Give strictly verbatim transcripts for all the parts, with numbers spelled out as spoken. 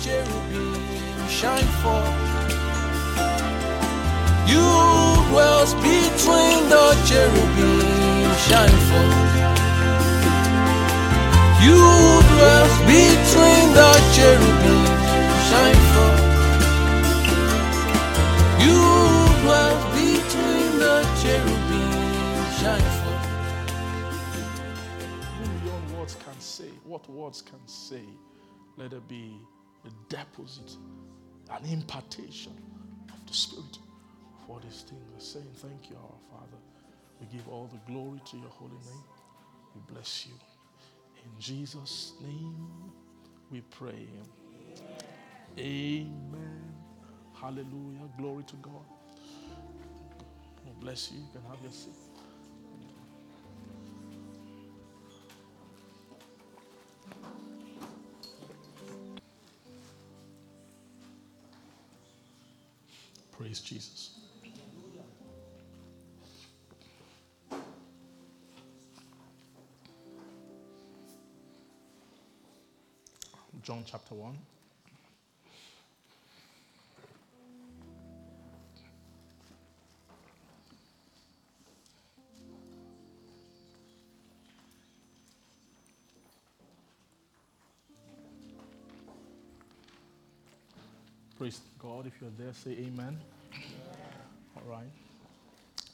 cherubim shine forth. You who dwells between the cherubim shine forth. You who dwells between the cherubim shine forth. You who dwells between the cherubim shine forth. Whom your words can say, what words can say, let it be a deposit, an impartation of the Spirit. For these things we're saying, thank you, our Father. We give all the glory to your holy name. We bless you. In Jesus' name, we pray. Amen. Amen. Hallelujah. Glory to God. God bless you. You can have your seat. Praise Jesus. John chapter one. Praise God. If you're there, say amen. Amen. All right.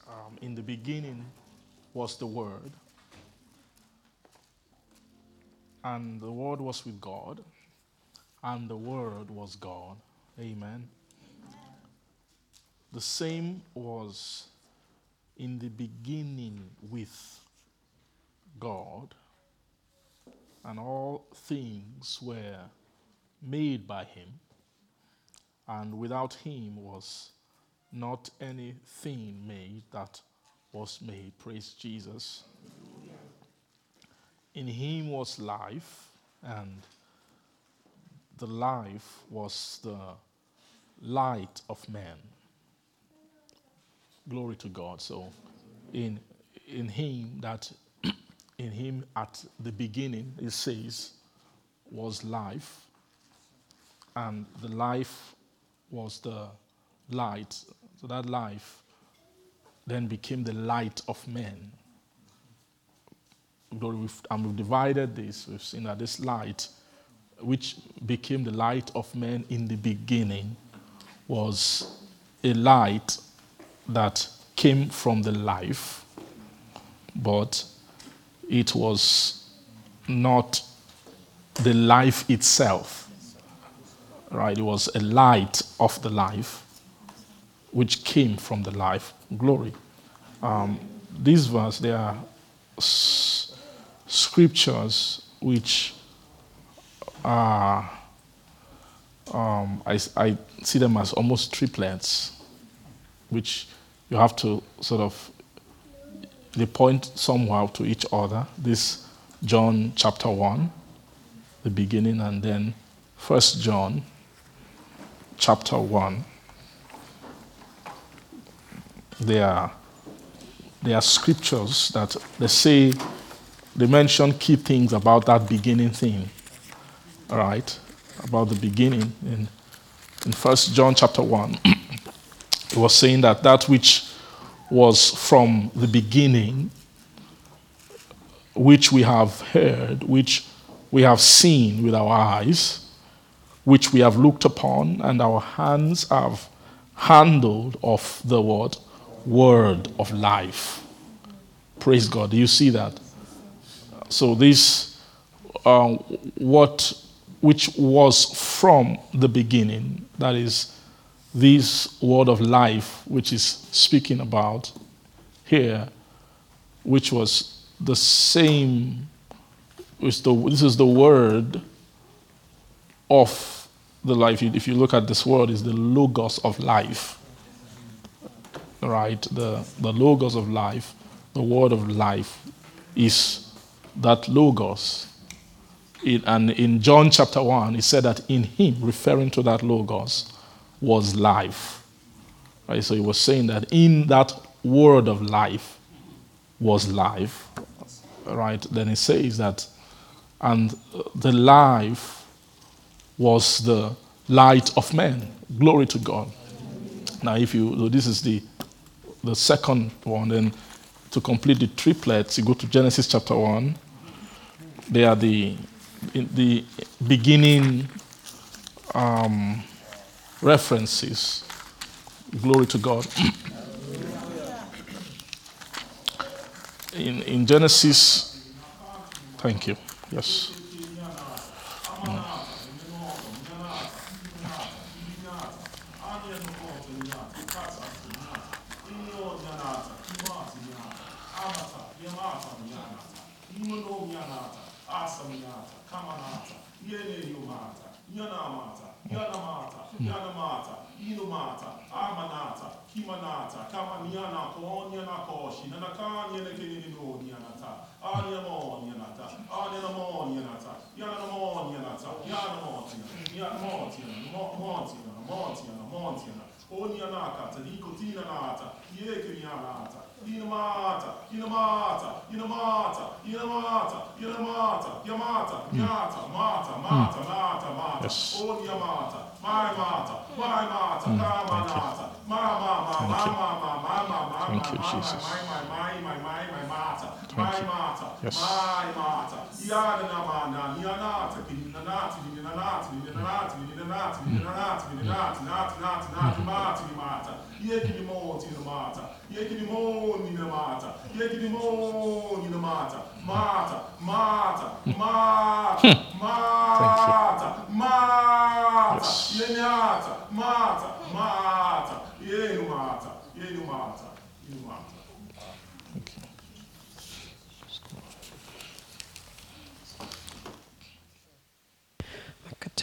Um, in the beginning was the Word, and the Word was with God, and the Word was God. Amen. The same was in the beginning with God, and all things were made by Him, and without Him was not anything made that was made. Praise Jesus. In Him was life, and the life was the light of man. Glory to God. So in in him that in him at the beginning, it says, was life, and the life was the light. So that life then became the light of men. Glory, we've, and we've divided this. We've seen that this light, which became the light of men in the beginning, was a light that came from the life, but it was not the life itself, right? It was a light of the life, which came from the life. Glory. Um, this verse, there are s- scriptures which Uh, um, I, I see them as almost triplets, which you have to sort of, they point somehow to each other. This John chapter one, the beginning, and then First John chapter one. They are, they are scriptures that they say, they mention key things about that beginning thing. All right, about the beginning in in First John chapter one, it was saying that that which was from the beginning, which we have heard, which we have seen with our eyes, which we have looked upon, and our hands have handled of the word, word of life. Praise God. Do you see that? So this, uh, what. which was from the beginning, that is, this word of life, which is speaking about here, which was the same, which the, this is the word of the life. If you look at this word, is the logos of life, right? The, the logos of life, the word of life is that logos. It, and in John chapter one, he said that in Him, referring to that logos, was life. Right? So he was saying that in that word of life was life. Right? Then he says that, and the life was the light of men. Glory to God. Now, if you, so this is the the second one. Then, to complete the triplets, you go to Genesis chapter one. They are the in the beginning um, references. Glory to God. In in Genesis, thank you. Yes. Yes. Thank you, Jesus. Thank you. Yes.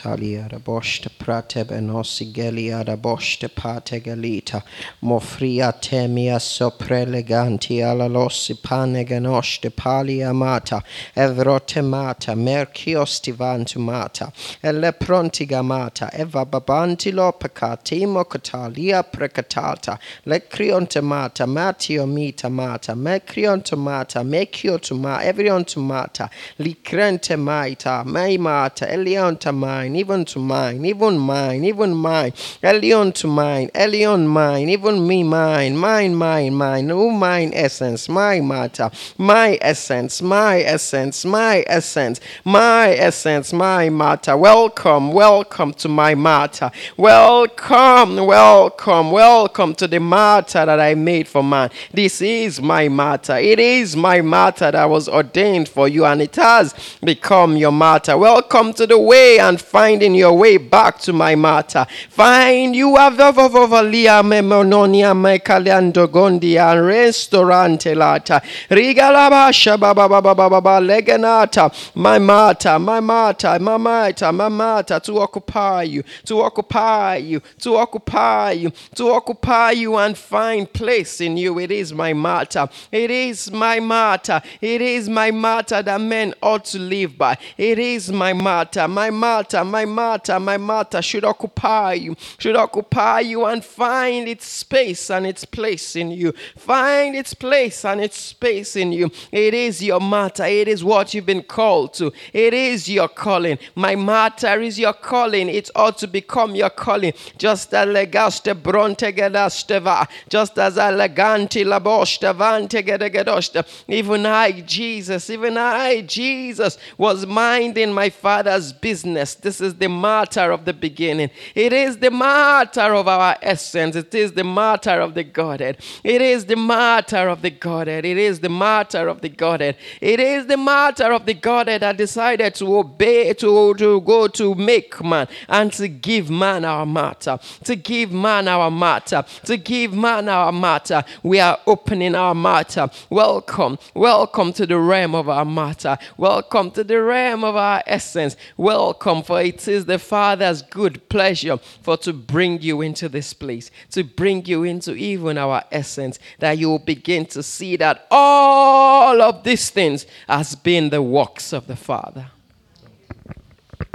Taliara boshta prateb enosi geliara boshta pategalita mofria temia sopreleganti alla lossi paneganoshte palia mata evrotemata merchiostivantumata elle prontigamata eva babanti lo peccati mocotalia precatata lecriontemata matio mita mata mecriontomata mechiotuma evriontomata licrentemaita meimata eliontamai even to mine, even mine, even mine, Elion to mine, Elion mine, even me mine, mine, mine, mine, oh mine essence, my matter, my essence, my essence, my essence, my essence, my matter, welcome, welcome to my matter, welcome, welcome, welcome to the matter that I made for man. This is my matter, it is my matter that was ordained for you and it has become your matter. Welcome to the way and finding your way back to my matter. Find you have Lia Memononia Mekaliando Gondia and Restaurante Lata. Rigalabasha Baba Baba Baba Leganata. My matter, my matter, my matter, my matter to occupy you, to occupy you, to occupy you, to occupy you and find place in you. It is my matter. It is my matter. It is my matter that men ought to live by. It is my matter. My matter. My matter, my matter should occupy you, should occupy you and find its space and its place in you. Find its place and its space in you. It is your matter. It is what you've been called to. It is your calling. My matter is your calling. It ought to become your calling. Just as legaste brontegedasteva, just as eleganti laboshtevantegedegedoshte. Even I, Jesus, even I, Jesus, was minding my Father's business. This is the matter of the beginning. It is the matter of our essence. It is the matter of the Godhead. It is the matter of the Godhead. It is the matter of the Godhead. It is the matter of the Godhead that decided to obey, to, to go to make man and to give man our matter. To give man our matter. To give man our matter. We are opening our matter. Welcome. Welcome to the realm of our matter. Welcome to the realm of our essence. Welcome. For it is the Father's good pleasure for to bring you into this place, to bring you into even our essence, that you will begin to see that all of these things has been the works of the Father.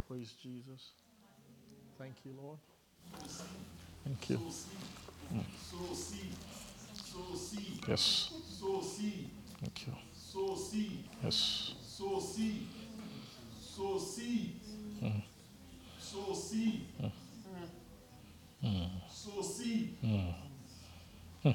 Praise Jesus. Thank you, Lord. Thank you. Mm. Yes. Thank you. Yes. So see. Sow seed. Mm. Sow seed. Mm. Mm.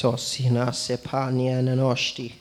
Tosina sepania nenoshti,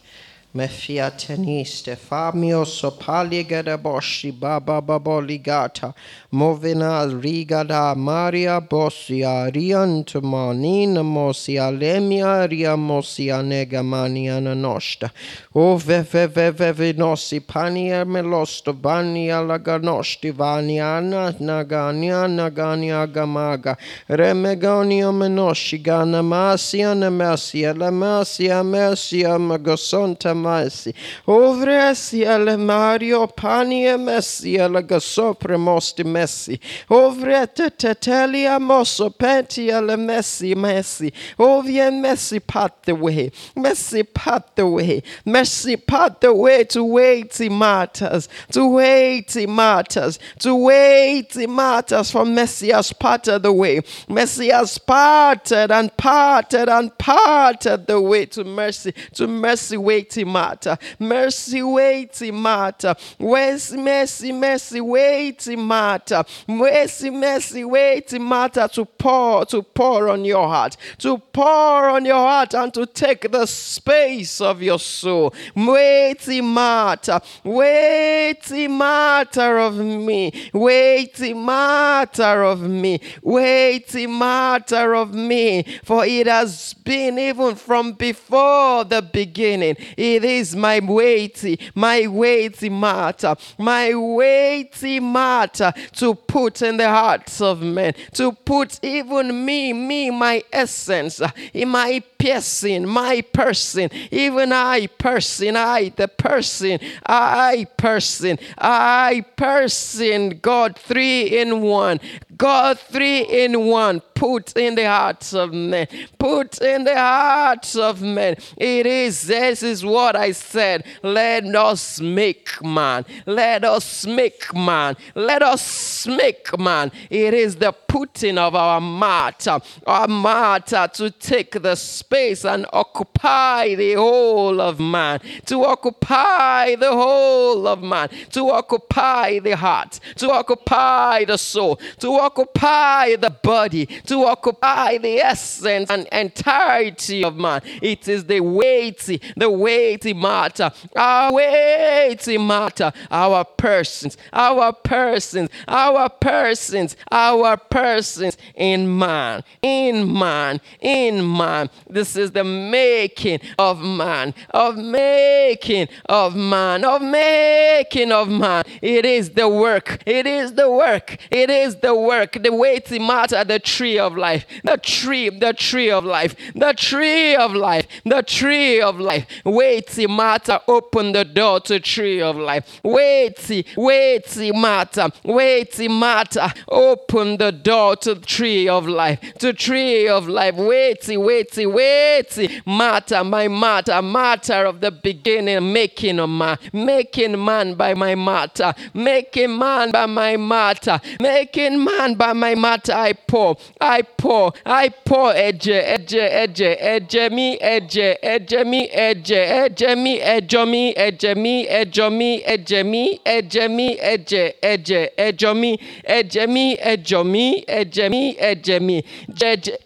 mefia teniste, famio sopaliga da boshi, baba baboligata, movina rigada, maria bosia, riantumanina mosia, lemia ria mosia negamania nenoshta, o vevevevevinosi, pania melosto, bania laganoshti, vaniana, nagania, nagania gamaga, remegonio menoshi, ganamasia, nemasia, lemasia, mesia, magosonta masi, ovresia, lemario, pania mesia, lagasopre mosti messi, ovrete tetelia mosso, pentia, lemessi, messi, ovien messi, pat the way, messi, pat the way, mercy, part the way to weighty matters, to weighty matters, to weighty matters, for mercy has parted the way. Mercy has parted and parted and parted the way to mercy, to mercy, weighty matter, mercy, weighty matter, mercy, mercy, mercy, weighty matter, mercy, mercy, weighty matter, to pour, to pour on your heart, to pour on your heart and to take the space of your soul. Weighty matter, weighty matter of me, weighty matter of me, weighty matter of me, for it has been even from before the beginning. It is my weighty, my weighty matter, my weighty matter to put in the hearts of men, to put even me, me, my essence, in my piercing, my person, even I person, I the person, I person, I person, God three in one, God three in one, put in the hearts of men, put in the hearts of men. It is, this is what I said, let us make man, let us make man, let us make thick man. It is the putting of our martyr, our martyr to take the space and occupy the whole of man, to occupy the whole of man, to occupy the heart, to occupy the soul, to occupy the body, to occupy the essence and entirety of man. It is the weighty, the weighty matter, our weighty matter, our persons, our persons, our persons, our persons in man, in man, in man. This is the making of man, of making of man, of making of man. It is the work, it is the work, it is the work, the weighty matter, the tree of life, the tree, the tree of life, the tree of life, the tree of life. Weighty matter, open the door to tree of life. Weighty, weighty matter, weighty matter, open the door to tree of life, to tree of life. Weighty, weighty, weighty matter, my matter, matter of the beginning, making of man, making man by my matter, making man by my matter, making man by my matter. I pour, I pour, I pour, eje, eje, eje, eje me, eje, eje me, eje, eje me, eje me, eje me, eje me, eje me, eje me, eje, eje, eje me, eje me, eje me, eje me, eje me, eje.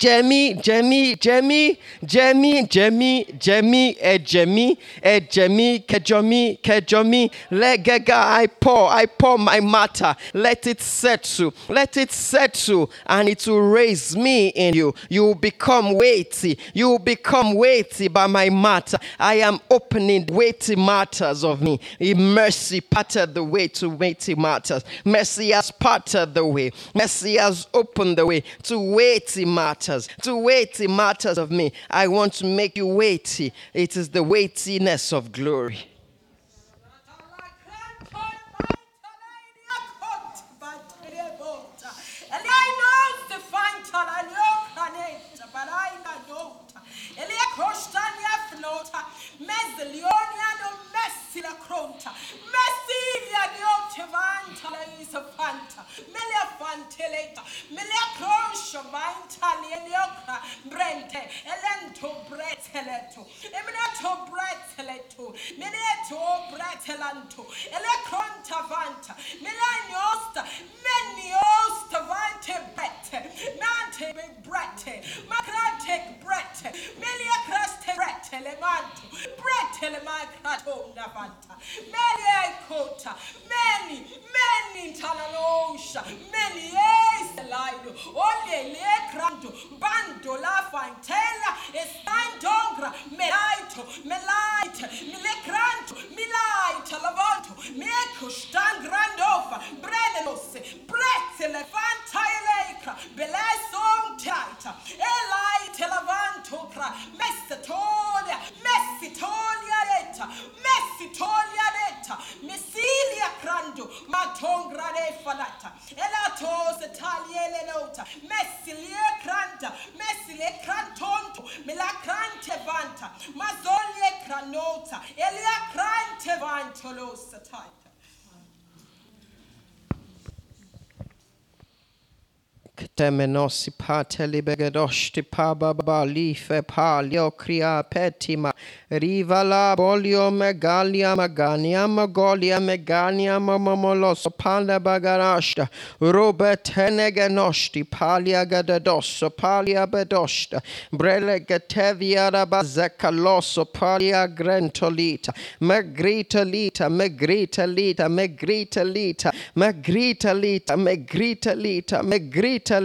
Jemmy, Jemmy, Jemmy, Jemmy, Jemmy, Jemmy, eh, Jemmy, eh, Jemmy, Kejomi, Kejomi, let Gaga, I pour, I pour my matter, let it settle, let it settle, and it will raise me in you. You become weighty, you become weighty by my matter. I am opening weighty matters of me. Mercy parted the way to weighty matters. Mercy has parted the way. Mercy has opened the way to weighty matters. To weighty matters of me. I want to make you weighty. It is the weightiness of glory. Temenosi pateli begedoshti pababa life palio cria petima rivala bolio megalia magania magolia megania mamoloso pala bagarashta robert henegenoshti palia gadadosso palia bedoshta brele getevia rabazekaloso palia grentolita megrita lita megrita lita megrita lita megrita lita megrita lita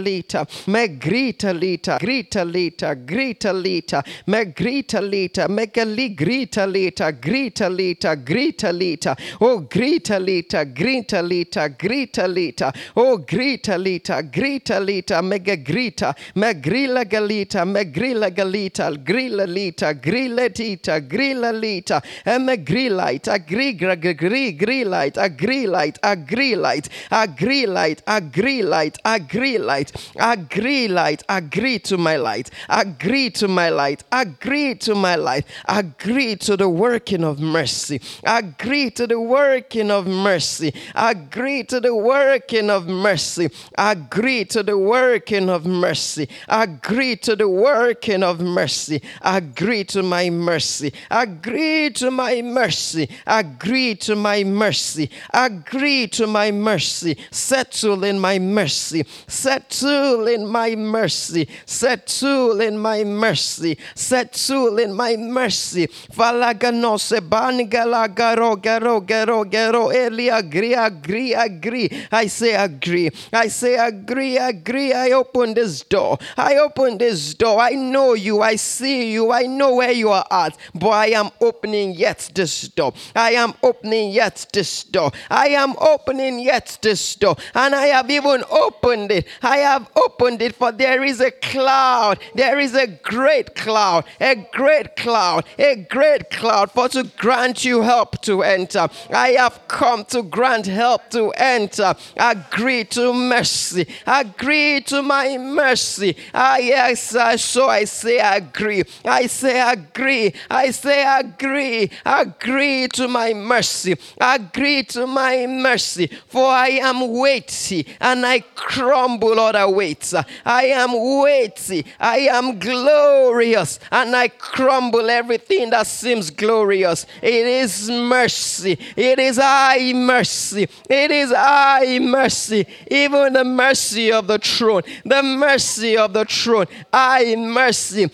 megrita lita, megrita lita, grita lita, grita lita, megrita lita, megali grita lita, grita lita, grita lita, oh grita lita, grita lita, grita lita, oh grita lita, grita lita, mega grita, megrila galita, megrila galita, grilla lita, grilla tita, grilla lita, and megrillite, agri gragri grillite, agrillite, agrillite, agrillite, agrillite, agrillite. light. Agree, light. Agree to my light. Agree to my light. Agree to my light. Agree to the working of mercy. Agree to the working of mercy. Agree to the working of mercy. Agree to the working of mercy. Agree to the working of mercy. Agree to my mercy. Agree to my mercy. Agree to my mercy. Agree to my mercy. Settle in my mercy. Settle in my mercy. Settle in my mercy. Settle in my mercy. Falaganose bangalagaro garo garo garo eli agree agree agree. I say agree. I say agree agree. I open this door. I open this door. I know you. I see you. I know where you are at. But I am opening yet this door. I am opening yet this door. I am opening yet this door. And I have even opened it. I have opened it, for there is a cloud. There is a great cloud. A great cloud. A great cloud. For to grant you help to enter. I have come to grant help to enter. Agree to mercy. Agree to my mercy. Ah, yes, so I say agree. I say agree. I say agree. Agree to my mercy. Agree to my mercy. For I am weighty and I crumble other weights. I am weighty. I am glorious and I crumble everything that seems glorious. It is mercy. It is I mercy. It is I mercy. Even the mercy of the throne. The mercy of the throne. I mercy.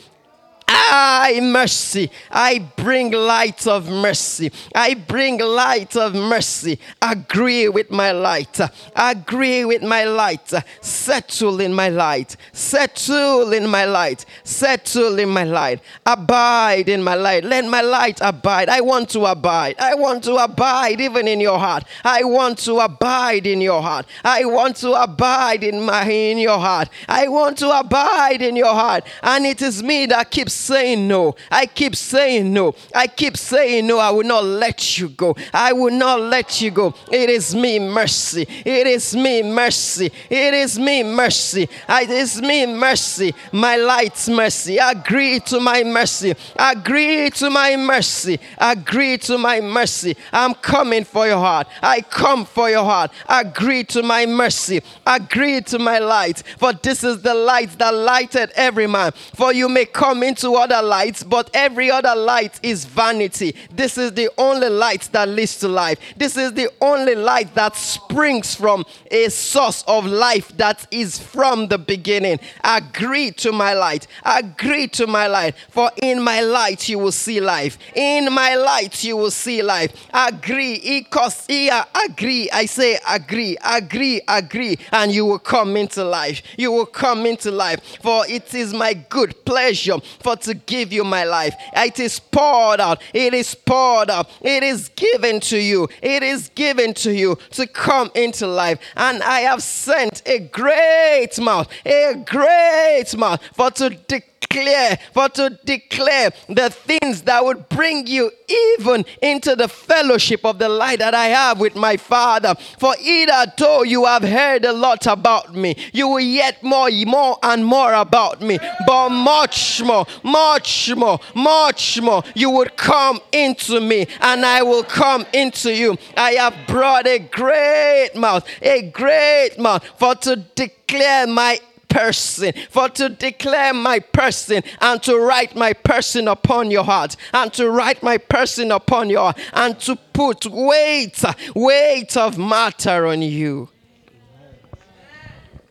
I mercy. I bring light of mercy. I bring light of mercy. Agree with my light. Agree with my light. Settle in my light. Settle in my light. Settle in my light. Abide in my light. Let my light abide. I want to abide. I want to abide even in your heart. I want to abide in your heart. I want to abide in my in your heart. I want to abide in your heart. And it is me that keeps saying no. I keep saying no. I keep saying no. I will not let you go. I will not let you go. It is me mercy. It is me mercy. It is me mercy. It is me mercy. My light's mercy. Agree to my mercy. Agree to my mercy. Agree to my mercy. I'm coming for your heart. I come for your heart. Agree to my mercy. Agree to my light. For this is the light that lighteth every man. For you may come into other lights, but every other light is vanity. This is the only light that leads to life. This is the only light that springs from a source of life that is from the beginning. Agree to my light. Agree to my light. For in my light you will see life. In my light you will see life. Agree. Agree. I say agree. Agree. Agree. And you will come into life. You will come into life. For it is my good pleasure for to give you my life. It is poured out. It is poured out. It is given to you. It is given to you to come into life. And I have sent a great mouth, a great mouth for to declare. Declare, for to declare the things that would bring you even into the fellowship of the light that I have with my Father. For hitherto you have heard a lot about me, you will yet more, more and more about me. But much more, much more, much more, you would come into me, and I will come into you. I have brought a great mouth, a great mouth, for to declare my person, for to declare my person and to write my person upon your heart, and to write my person upon your heart, and to put weight, weight of matter on you.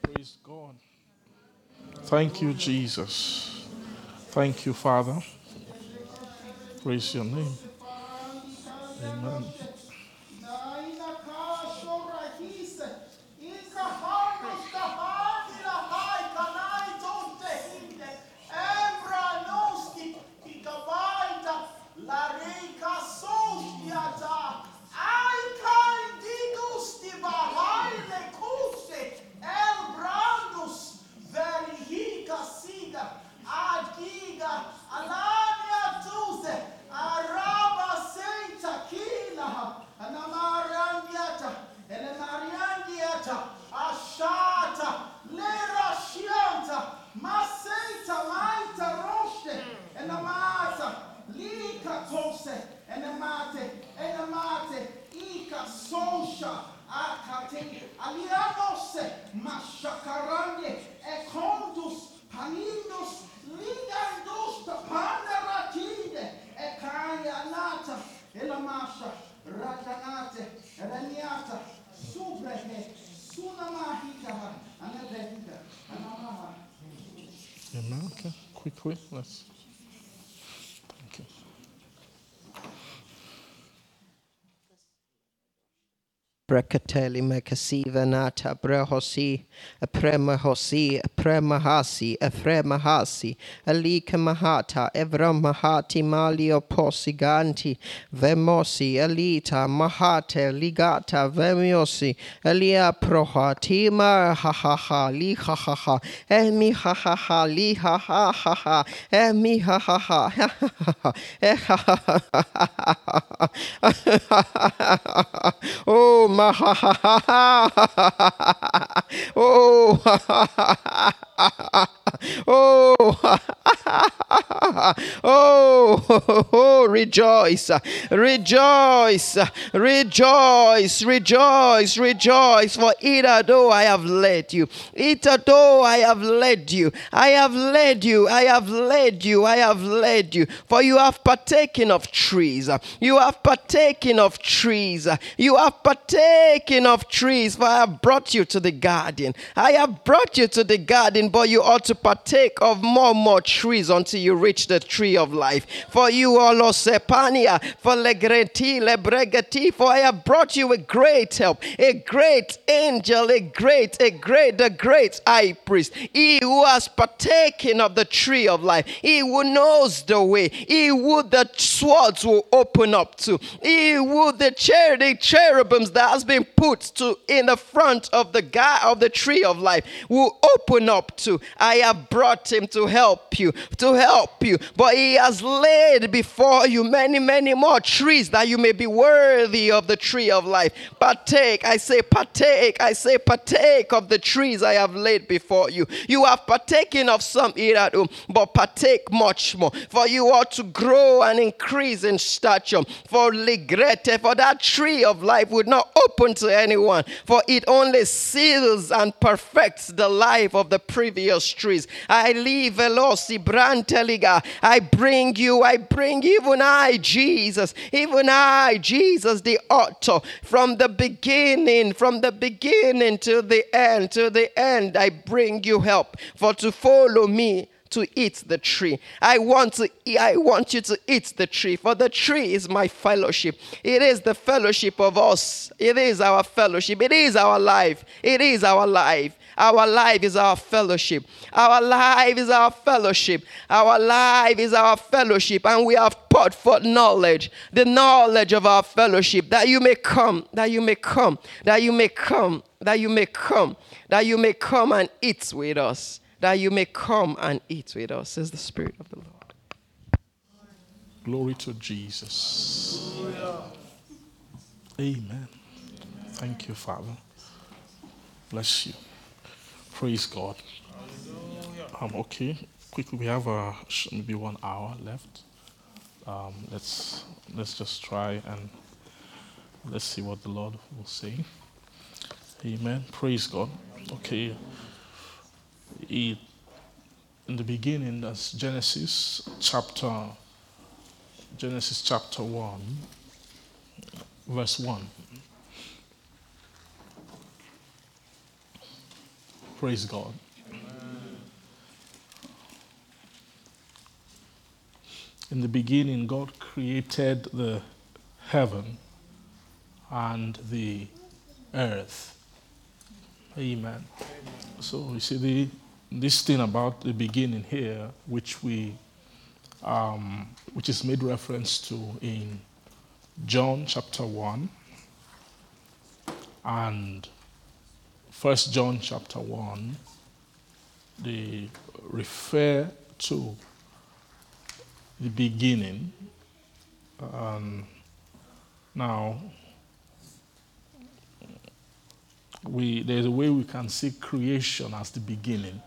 Praise God. Thank you, Jesus. Thank you, Father. Praise your name. Amen. Alamia Tuesday, Araba Saint Aquila. your marker quickly. Let's. Thank you. Brakateli Makasiva Nata Brahosi, a Premahosi, a Premahasi, a Fremahasi, Alika Mahata, Evram Mahati, Malio Posiganti, Vemosi, Alita, Mahate, Ligata, Vemiosi, Elia Prohati, Mar ha ha ha, Li ha ha ha, Emi ha ha ha, Li ha ha ha ha, Emi ha ha ha, ha ha ha, oh, ma ha ha ha ha, oh ha ha ha, oh ha ha ha, oh rejoice, rejoice, rejoice, rejoice, rejoice, for hitherto I have led you, hitherto I have led you, I have led you, I have led you, I have led you, for you have partaken of trees, you have partaken of trees, you have partaken taking of trees, for I have brought you to the garden. I have brought you to the garden, but you ought to partake of more and more trees until you reach the tree of life. For you are losepania, for legreti, lebregeti, for I have brought you a great help, a great angel, a great, a great, the great high priest. He who has partaken of the tree of life, he who knows the way, he who the swords will open up to, he who the cher- the cherubims that has been put to in the front of the guy of the tree of life will open up to. I have brought him to help you, to help you. But he has laid before you many, many more trees that you may be worthy of the tree of life. Partake, I say partake, I say partake of the trees I have laid before you. You have partaken of some hitherto, but partake much more. For you ought to grow and increase in stature. For ligrete, for that tree of life would not open to anyone, for it only seals and perfects the life of the previous trees. I leave veloci branteliga. I bring you, I bring even I, Jesus, even I, Jesus, the author, from the beginning, from the beginning to the end, to the end, I bring you help, for to follow me, to eat the tree. I want to. I want you to eat the tree, for the tree is my fellowship. It is the fellowship of us. It is our fellowship. It is our life. It is our life. Our life is our fellowship. Our life is our fellowship. Our life is our fellowship. And we have poured forth knowledge, the knowledge of our fellowship, that you may come, that you may come, that you may come, that you may come, that you may come and eat with us. That you may come and eat with us, says the Spirit of the Lord. Glory to Jesus. Hallelujah. Amen. Thank you, Father. Bless you. Praise God. I'm um, okay. Quickly, we have uh, maybe one hour left. Um, let's let's just try and let's see what the Lord will say. Amen. Praise God. Okay. It, in the beginning, that's Genesis chapter, Genesis chapter one, verse one. Praise God. Amen. In the beginning, God created the heaven and the earth. Amen. So you see the. This thing about the beginning here, which we, um, which is made reference to in John chapter one and First John chapter one, they refer to the beginning. Um, now, we there's a way we can see creation as the beginning.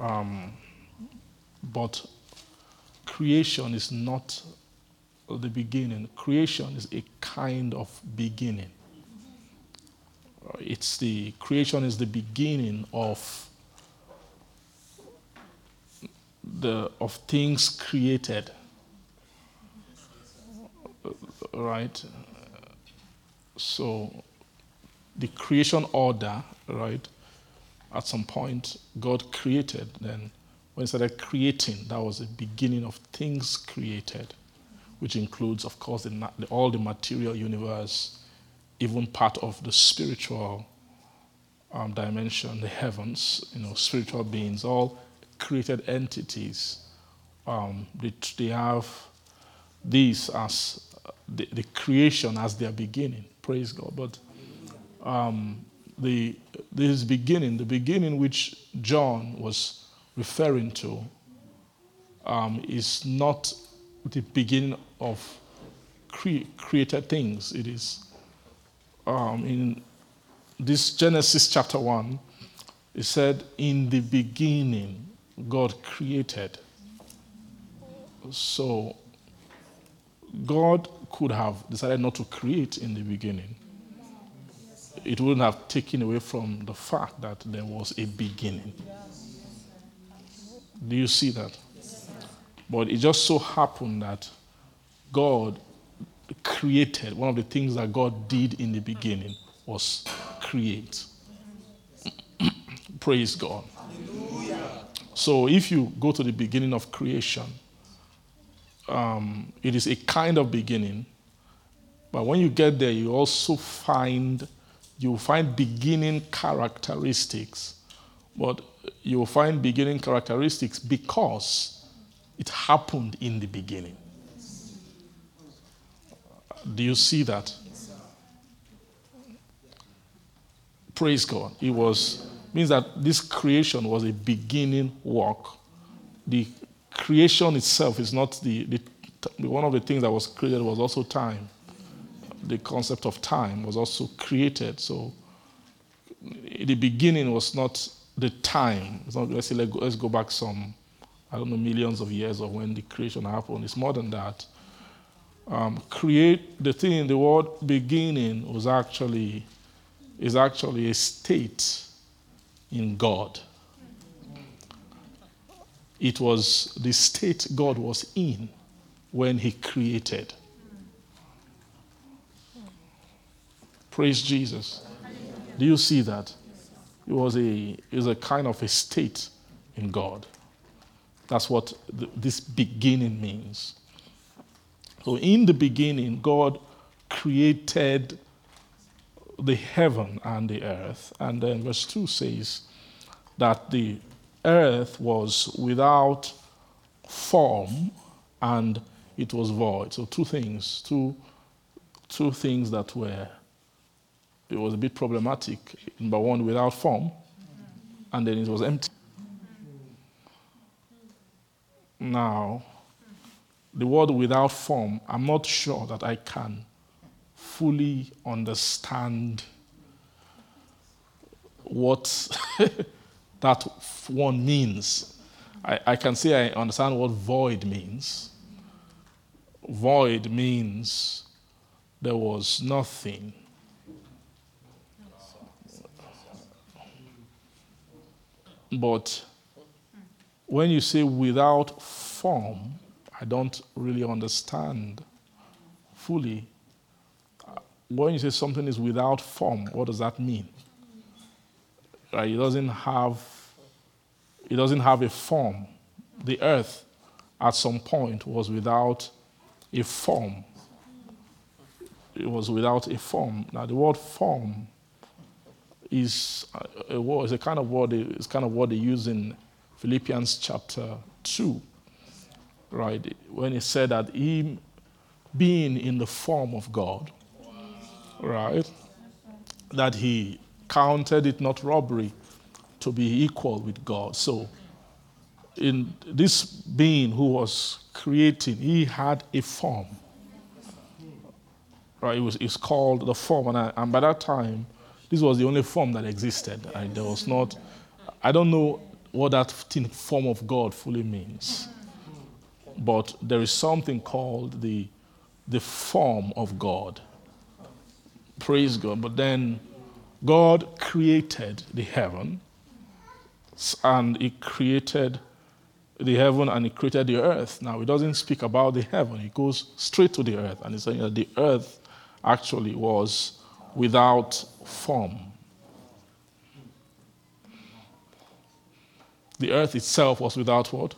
Um, but creation is not the beginning. Creation is a kind of beginning. It's the creation is the beginning of the of things created, right? So the creation order, right? at some point, God created. Then when he started creating, that was the beginning of things created, which includes, of course, the, the, all the material universe, even part of the spiritual um, dimension, the heavens, you know, spiritual beings, all created entities. Um, they, they have these as the, the creation as their beginning. Praise God. But um, the this beginning, the beginning which John was referring to, um, is not the beginning of cre- created things. It is um, in this Genesis chapter one, it said, in the beginning, God created. So God could have decided not to create in the beginning. It wouldn't have taken away from the fact that there was a beginning. Do you see that? But it just so happened that God created. One of the things that God did in the beginning was create. Praise God. Hallelujah. So if you go to the beginning of creation, um, it is a kind of beginning. But when you get there, you also find, you find beginning characteristics. But you will find beginning characteristics because it happened in the beginning. Do you see that? Praise God. It was means that this creation was a beginning work. The creation itself is not the, the one of the things that was created was also time. The concept of time was also created. So the beginning was not the time. It's not, let's say, let go, let's go back some, I don't know, millions of years of when the creation happened. It's more than that. Um, create the thing, the word beginning was actually, is actually a state in God. It was the state God was in when he created. Praise Jesus. Do you see that? It was a, it was a kind of a state in God. That's what th- this beginning means. So in the beginning, God created the heaven and the earth. And then verse two says that the earth was without form and it was void. So two things, two, two things that were, it was a bit problematic. Number one, without form, and then it was empty. Now, the word without form, I'm not sure that I can fully understand what that one means. I, I can say I understand what void means. Void means there was nothing. But when you say without form, I don't really understand fully. When you say something is without form, what does that mean? Right, it doesn't have, it doesn't have a form. The earth at some point was without a form. It was without a form. Now the word form is a word, is a kind of word, it's kind of word they use in Philippians chapter two, right, when it said that he, being in the form of God, wow, right, that he counted it not robbery to be equal with God. So in this being who was creating, he had a form. Right, it was, it's called the form. And, I, and by that time, this was the only form that existed. And there was not, I don't know what that form of God fully means. But there is something called the the form of God. Praise God. But then God created the heaven, and he created the heaven and he created the earth. Now, it doesn't speak about the heaven. It goes straight to the earth. And it's saying that the earth actually was without form. the earth itself was without what?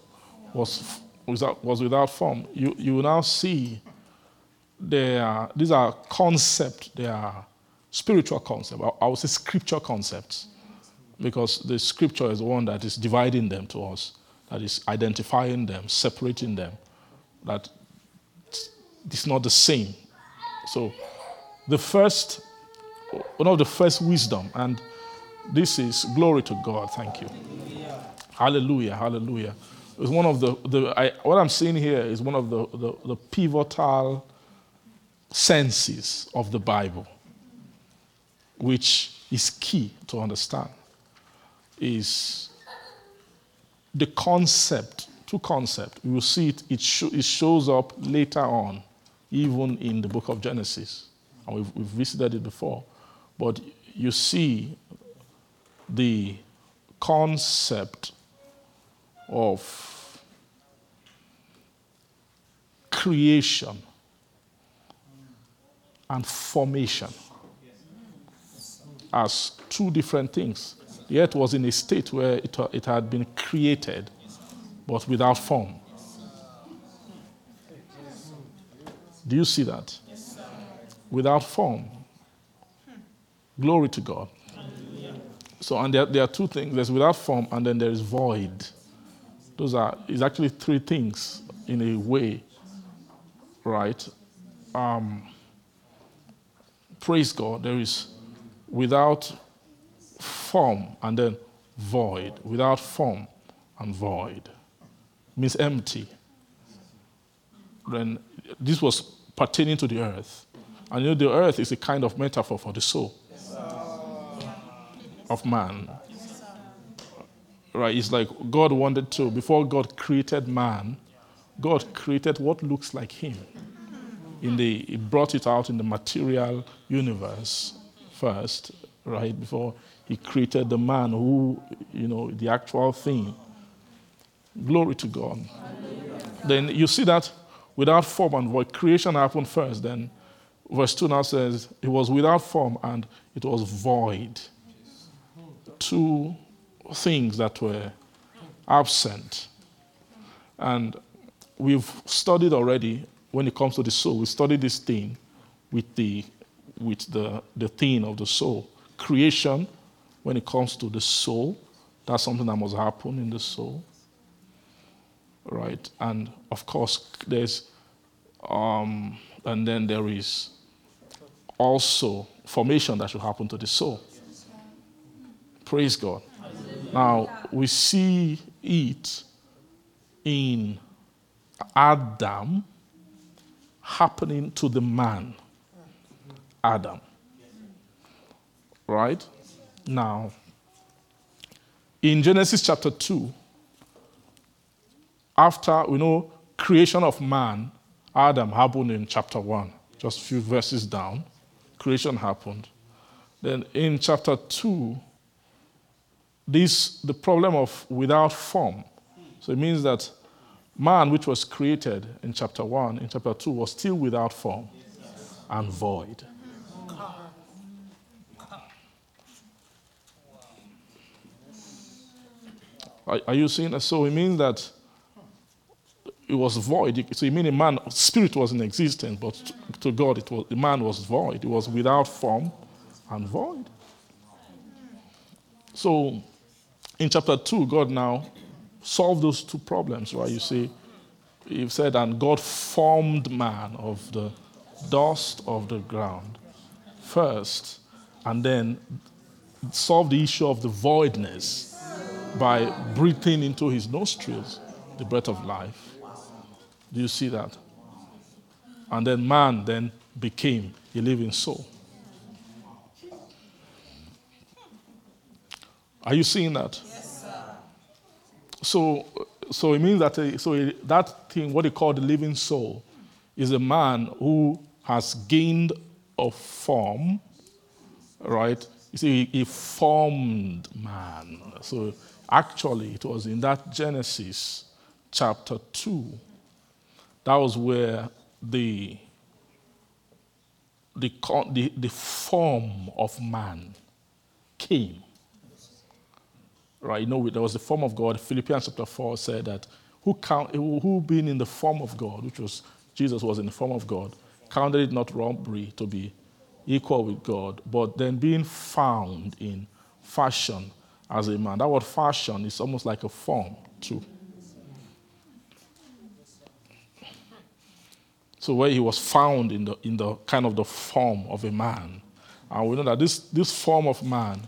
Was without, was without form. You, you now see they are, these are concepts, they are spiritual concepts. I, I would say scripture concepts, because the scripture is the one that is dividing them to us, that is identifying them, separating them, that it's not the same. So the first, one of the first wisdom, and this is glory to God, thank you. Hallelujah, hallelujah. It's one of the, the I, what I'm seeing here is one of the, the, the pivotal senses of the Bible, which is key to understand, is the concept, two concepts. You will see it, it, sh- it shows up later on, even in the book of Genesis. And we've, we've visited it before. But you see the concept of creation and formation as two different things. The earth was in a state where it, it had been created, but without form. Do you see that? Without form. Glory to God. So, and there, there are two things. There's without form, and then there is void. Those are, it's actually three things in a way, right? Um, praise God. There is without form and then void. Without form and void means empty. Then this was pertaining to the earth. And you know, the earth is a kind of metaphor for the soul of man. Right, it's like God wanted to, before God created man, God created what looks like him. In the, he brought it out in the material universe first, right, before he created the man who, you know, the actual thing. Glory to God. Hallelujah. Then you see that without form and void, creation happened first. Then verse two now says, it was without form and it was void. Two things that were absent. And we've studied already, when it comes to the soul, we studied this thing with the with the, the thing of the soul. Creation, when it comes to the soul, that's something that must happen in the soul. Right? And of course, there's, um, and then there is also formation that should happen to the soul. Praise God. Now, we see it in Adam happening to the man, Adam. Right? Now, in Genesis chapter two, after, we know, creation of man, Adam happened in chapter one, just a few verses down. Creation happened. Then in chapter two, this, the problem of without form. So it means that man, which was created in chapter one, in chapter two, was still without form and void. Are, are you seeing that? So it means that it was void. So you mean a man, spirit was in existence, but to, to God, it was, the man was void. It was without form and void. So, in chapter two, God now solved those two problems, right? You see, he said, and God formed man of the dust of the ground first, and then solved the issue of the voidness by breathing into his nostrils the breath of life. Do you see that? And then man then became a living soul. Are you seeing that? Yes, sir. So, so it means that a, so a, that thing, what they call the living soul, is a man who has gained a form, right? You see, he, he formed man. So actually, it was in that Genesis chapter two, that was where the the the, the form of man came. right? You know, there was the form of God. Philippians chapter four said that who count, who being in the form of God, which was Jesus was in the form of God, counted it not robbery to be equal with God, but then being found in fashion as a man. That word fashion is almost like a form too. So where he was found in the in the kind of the form of a man. And we know that this, this form of man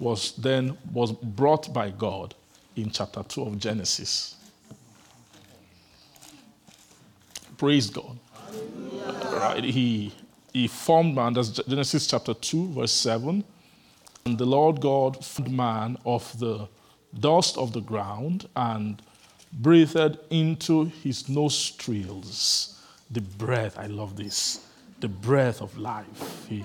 was then was brought by God in chapter two of Genesis. Praise God. Right, he he formed man, that's Genesis chapter two, verse seven. And the Lord God formed man of the dust of the ground and breathed into his nostrils the breath, I love this, the breath of life. He,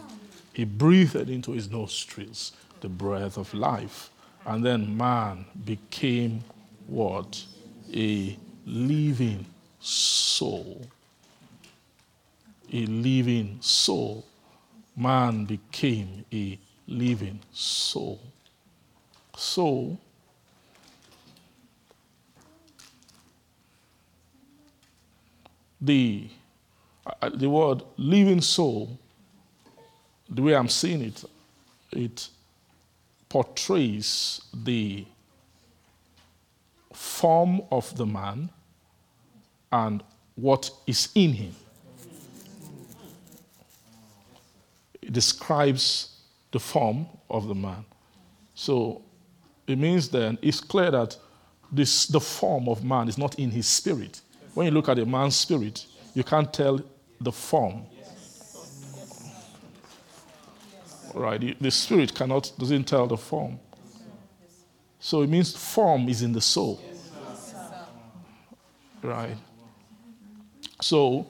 he breathed into his nostrils the breath of life. And then man became what? A living soul. A living soul. Man became a living soul. So, The, uh, the word living soul, the way I'm seeing it, it portrays the form of the man and what is in him. It describes the form of the man. So it means then it's clear that this, the form of man is not in his spirit. When you look at a man's spirit, you can't tell the form. All right, the spirit cannot doesn't tell the form. So it means form is in the soul. Right. So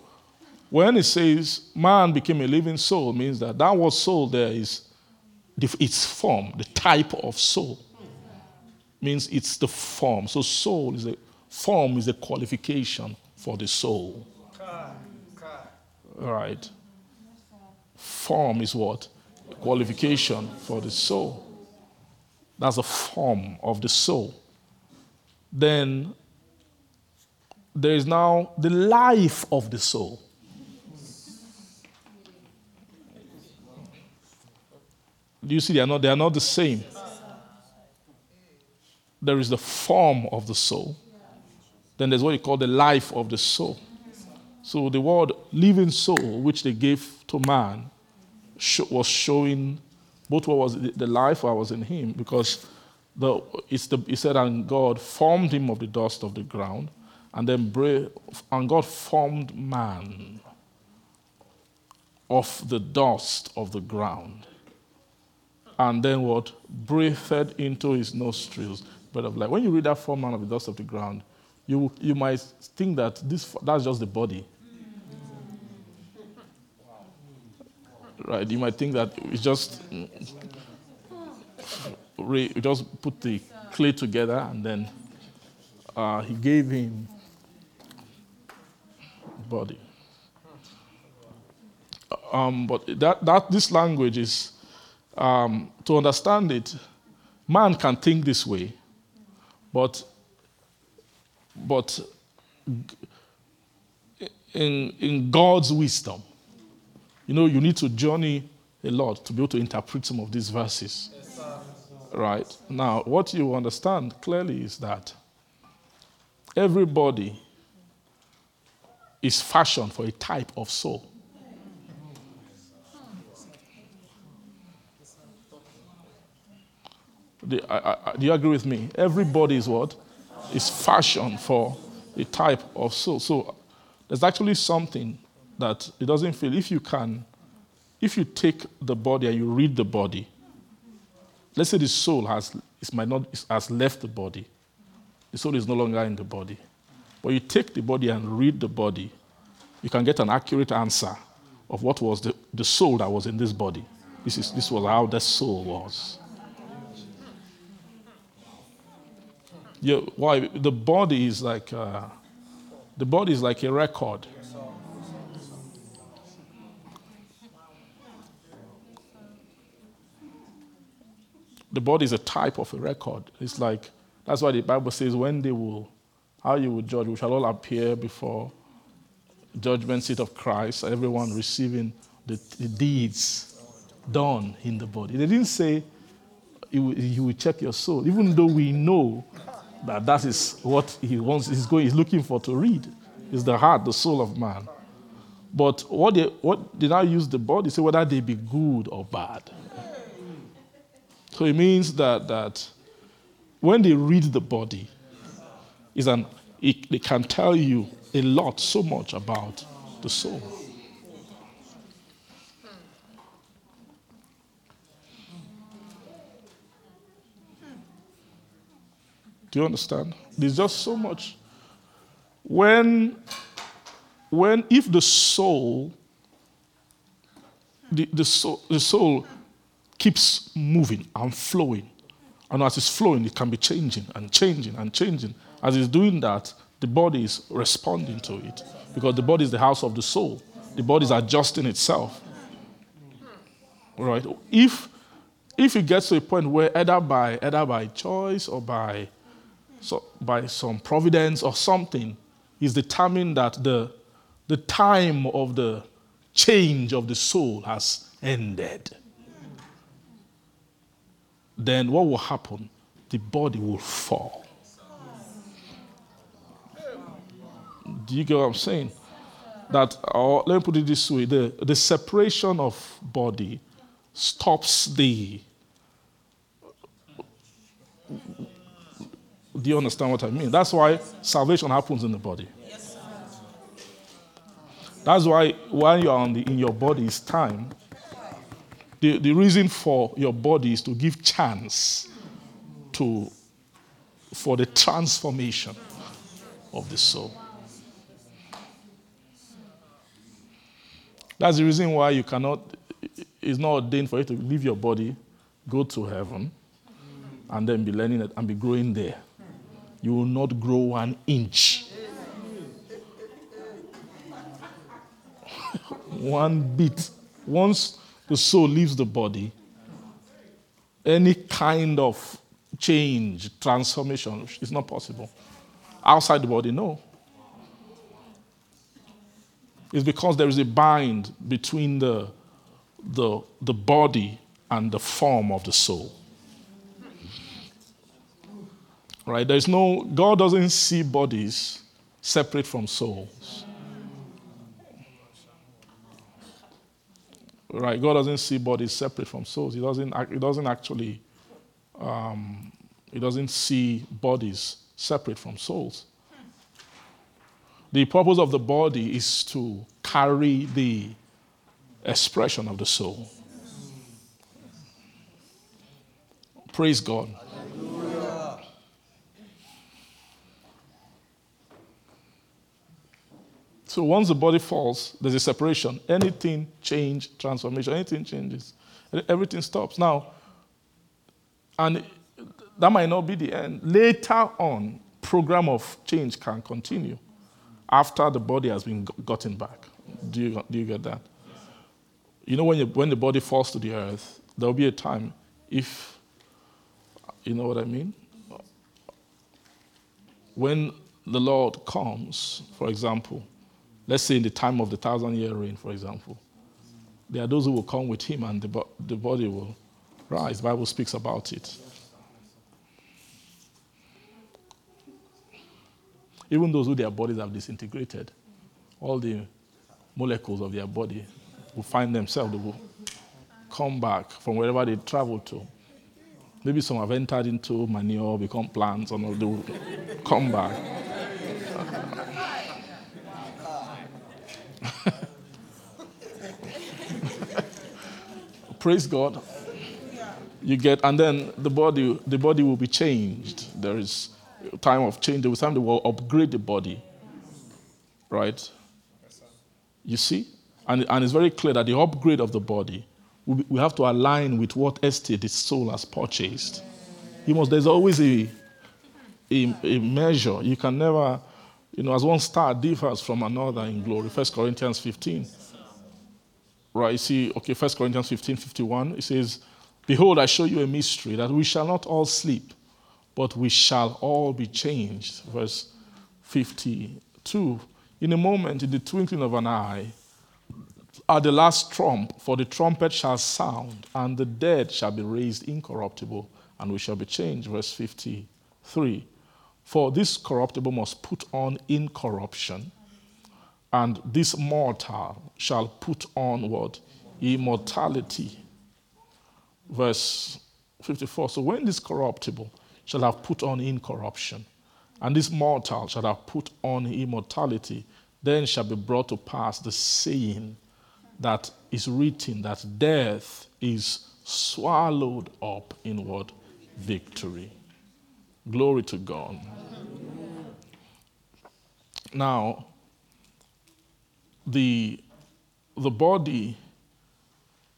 when it says man became a living soul, it means that that word soul there is its form, the type of soul. It means it's the form. So soul is a form is a qualification for the soul. All right. Form is what? A qualification for the soul. That's a form of the soul. Then there is now the life of the soul. Do you see they are not they are not the same? There is the form of the soul. Then there's what you call the life of the soul. So the word living soul, which they gave to man, was showing both what was the life that was in him, because the, it's the, it said, and God formed him of the dust of the ground, and then breath, and God formed man of the dust of the ground. And then what? Breathed into his nostrils. But of like, when you read that form man of the dust of the ground, You you might think that this that's just the body, right? You might think that it's just we just put the clay together and then uh, he gave him body. Um, but that that this language is um, to understand it. Man can think this way, but. But in in God's wisdom, you know, you need to journey a lot to be able to interpret some of these verses. Yes, sir. Right? Now, what you understand clearly is that everybody is fashioned for a type of soul. Do, I, I, do you agree with me? Everybody is what? Is fashioned for a type of soul. So there's actually something that it doesn't feel. If you can, if you take the body and you read the body, let's say the soul has it might not it has left the body. The soul is no longer in the body. But you take the body and read the body, you can get an accurate answer of what was the, the soul that was in this body. This is this was how that soul was. Yeah, why the body is like uh, the body is like a record. the body is a type of a record. It's like, that's why the Bible says, when they will, how you will judge, we shall all appear before the judgment seat of Christ, everyone receiving the, the deeds done in the body. They didn't say, you, you will check your soul, even though we know that that is what he wants, he's going, he's looking for to read. It's the heart, the soul of man. But what they, what did I use the body? Say whether they be good or bad. So it means that that when they read the body, is an it, they can tell you a lot, so much about the soul. Do you understand? There's just so much. When, when if the soul, the, the soul, the soul keeps moving and flowing, and as it's flowing, it can be changing and changing and changing. As it's doing that, the body is responding to it, because the body is the house of the soul. The body is adjusting itself. Right? If if it gets to a point where either by either by choice or by So by some providence or something, is determined that the, the time of the change of the soul has ended. Then what will happen? The body will fall. Do you get what I'm saying? That, or let me put it this way, the, the separation of body stops the... Do you understand what I mean? That's why salvation happens in the body. Yes, that's why while you're on the, in your body, it's time. The, the reason for your body is to give chance to for the transformation of the soul. That's the reason why you cannot, it's not ordained for you to leave your body, go to heaven, and then be learning it and be growing there. You will not grow one inch. One bit. Once the soul leaves the body, any kind of change, transformation, is not possible. Outside the body, no. It's because there is a bind between the, the, the body and the form of the soul. Right? There's no, God doesn't see bodies separate from souls. Right? God doesn't see bodies separate from souls. He doesn't. He doesn't actually. Um, he doesn't see bodies separate from souls. The purpose of the body is to carry the expression of the soul. Praise God. So once the body falls, there's a separation. Anything change, transformation, anything changes. Everything stops. Now, and that might not be the end. Later on, program of change can continue after the body has been gotten back. Do you, do you get that? You know, when, you, when the body falls to the earth, there will be a time if, you know what I mean? When the Lord comes, for example, let's say in the time of the thousand-year reign, for example, there are those who will come with him and the, bo- the body will rise. The Bible speaks about it. Even those who their bodies have disintegrated, all the molecules of their body will find themselves, they will come back from wherever they travel to. Maybe some have entered into manure, become plants, and they will come back. Praise God. You get, and then the body, the body will be changed. There is time of change. There was time they will upgrade the body, right? You see, and and it's very clear that the upgrade of the body, we, we have to align with what estate the soul has purchased. You must. There's always a, a a measure. You can never, you know, as one star differs from another in glory. First Corinthians fifteen. Right, you see, okay, First Corinthians fifteen fifty-one, it says, Behold, I show you a mystery, that we shall not all sleep, but we shall all be changed. Verse fifty-two. In a moment, in the twinkling of an eye, at the last trump, for the trumpet shall sound, and the dead shall be raised incorruptible, and we shall be changed. Verse fifty-three. For this corruptible must put on incorruption, and this mortal shall put on what? Immortality. Verse fifty-four. So when this corruptible shall have put on incorruption, and this mortal shall have put on immortality, then shall be brought to pass the saying that is written, that death is swallowed up in what? Victory. Glory to God. Amen. Now, the, the body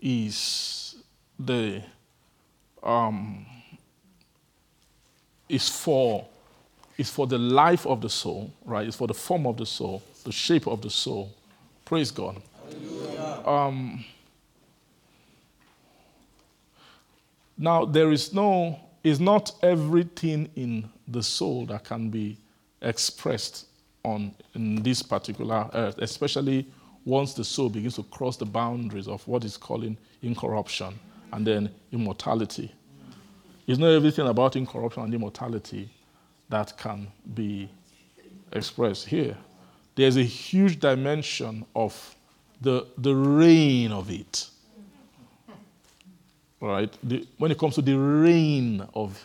is the um, is for is for the life of the soul, right? It's for the form of the soul, the shape of the soul. Praise God. Um, now there is no. It's not everything in the soul that can be expressed on in this particular earth, especially once the soul begins to cross the boundaries of what is calling incorruption and then immortality. It's not everything about incorruption and immortality that can be expressed here. There's a huge dimension of the the reign of it. Right? The, when it comes to the reign of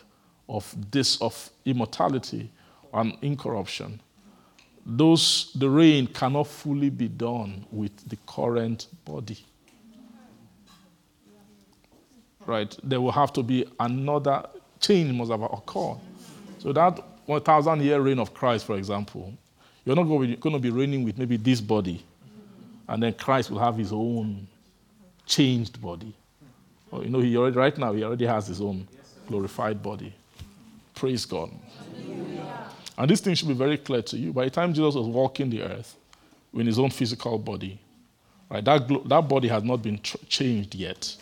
of this of immortality and incorruption, those the reign cannot fully be done with the current body. Right? There will have to be another change must have occurred. So that one thousand year reign of Christ, for example, you're not going to be reigning with maybe this body, and then Christ will have his own changed body. Oh, you know, he already, right now, he already has his own glorified body. Praise God. Hallelujah. And this thing should be very clear to you. By the time Jesus was walking the earth in his own physical body, right, that, glo- that body has not been tr- changed yet.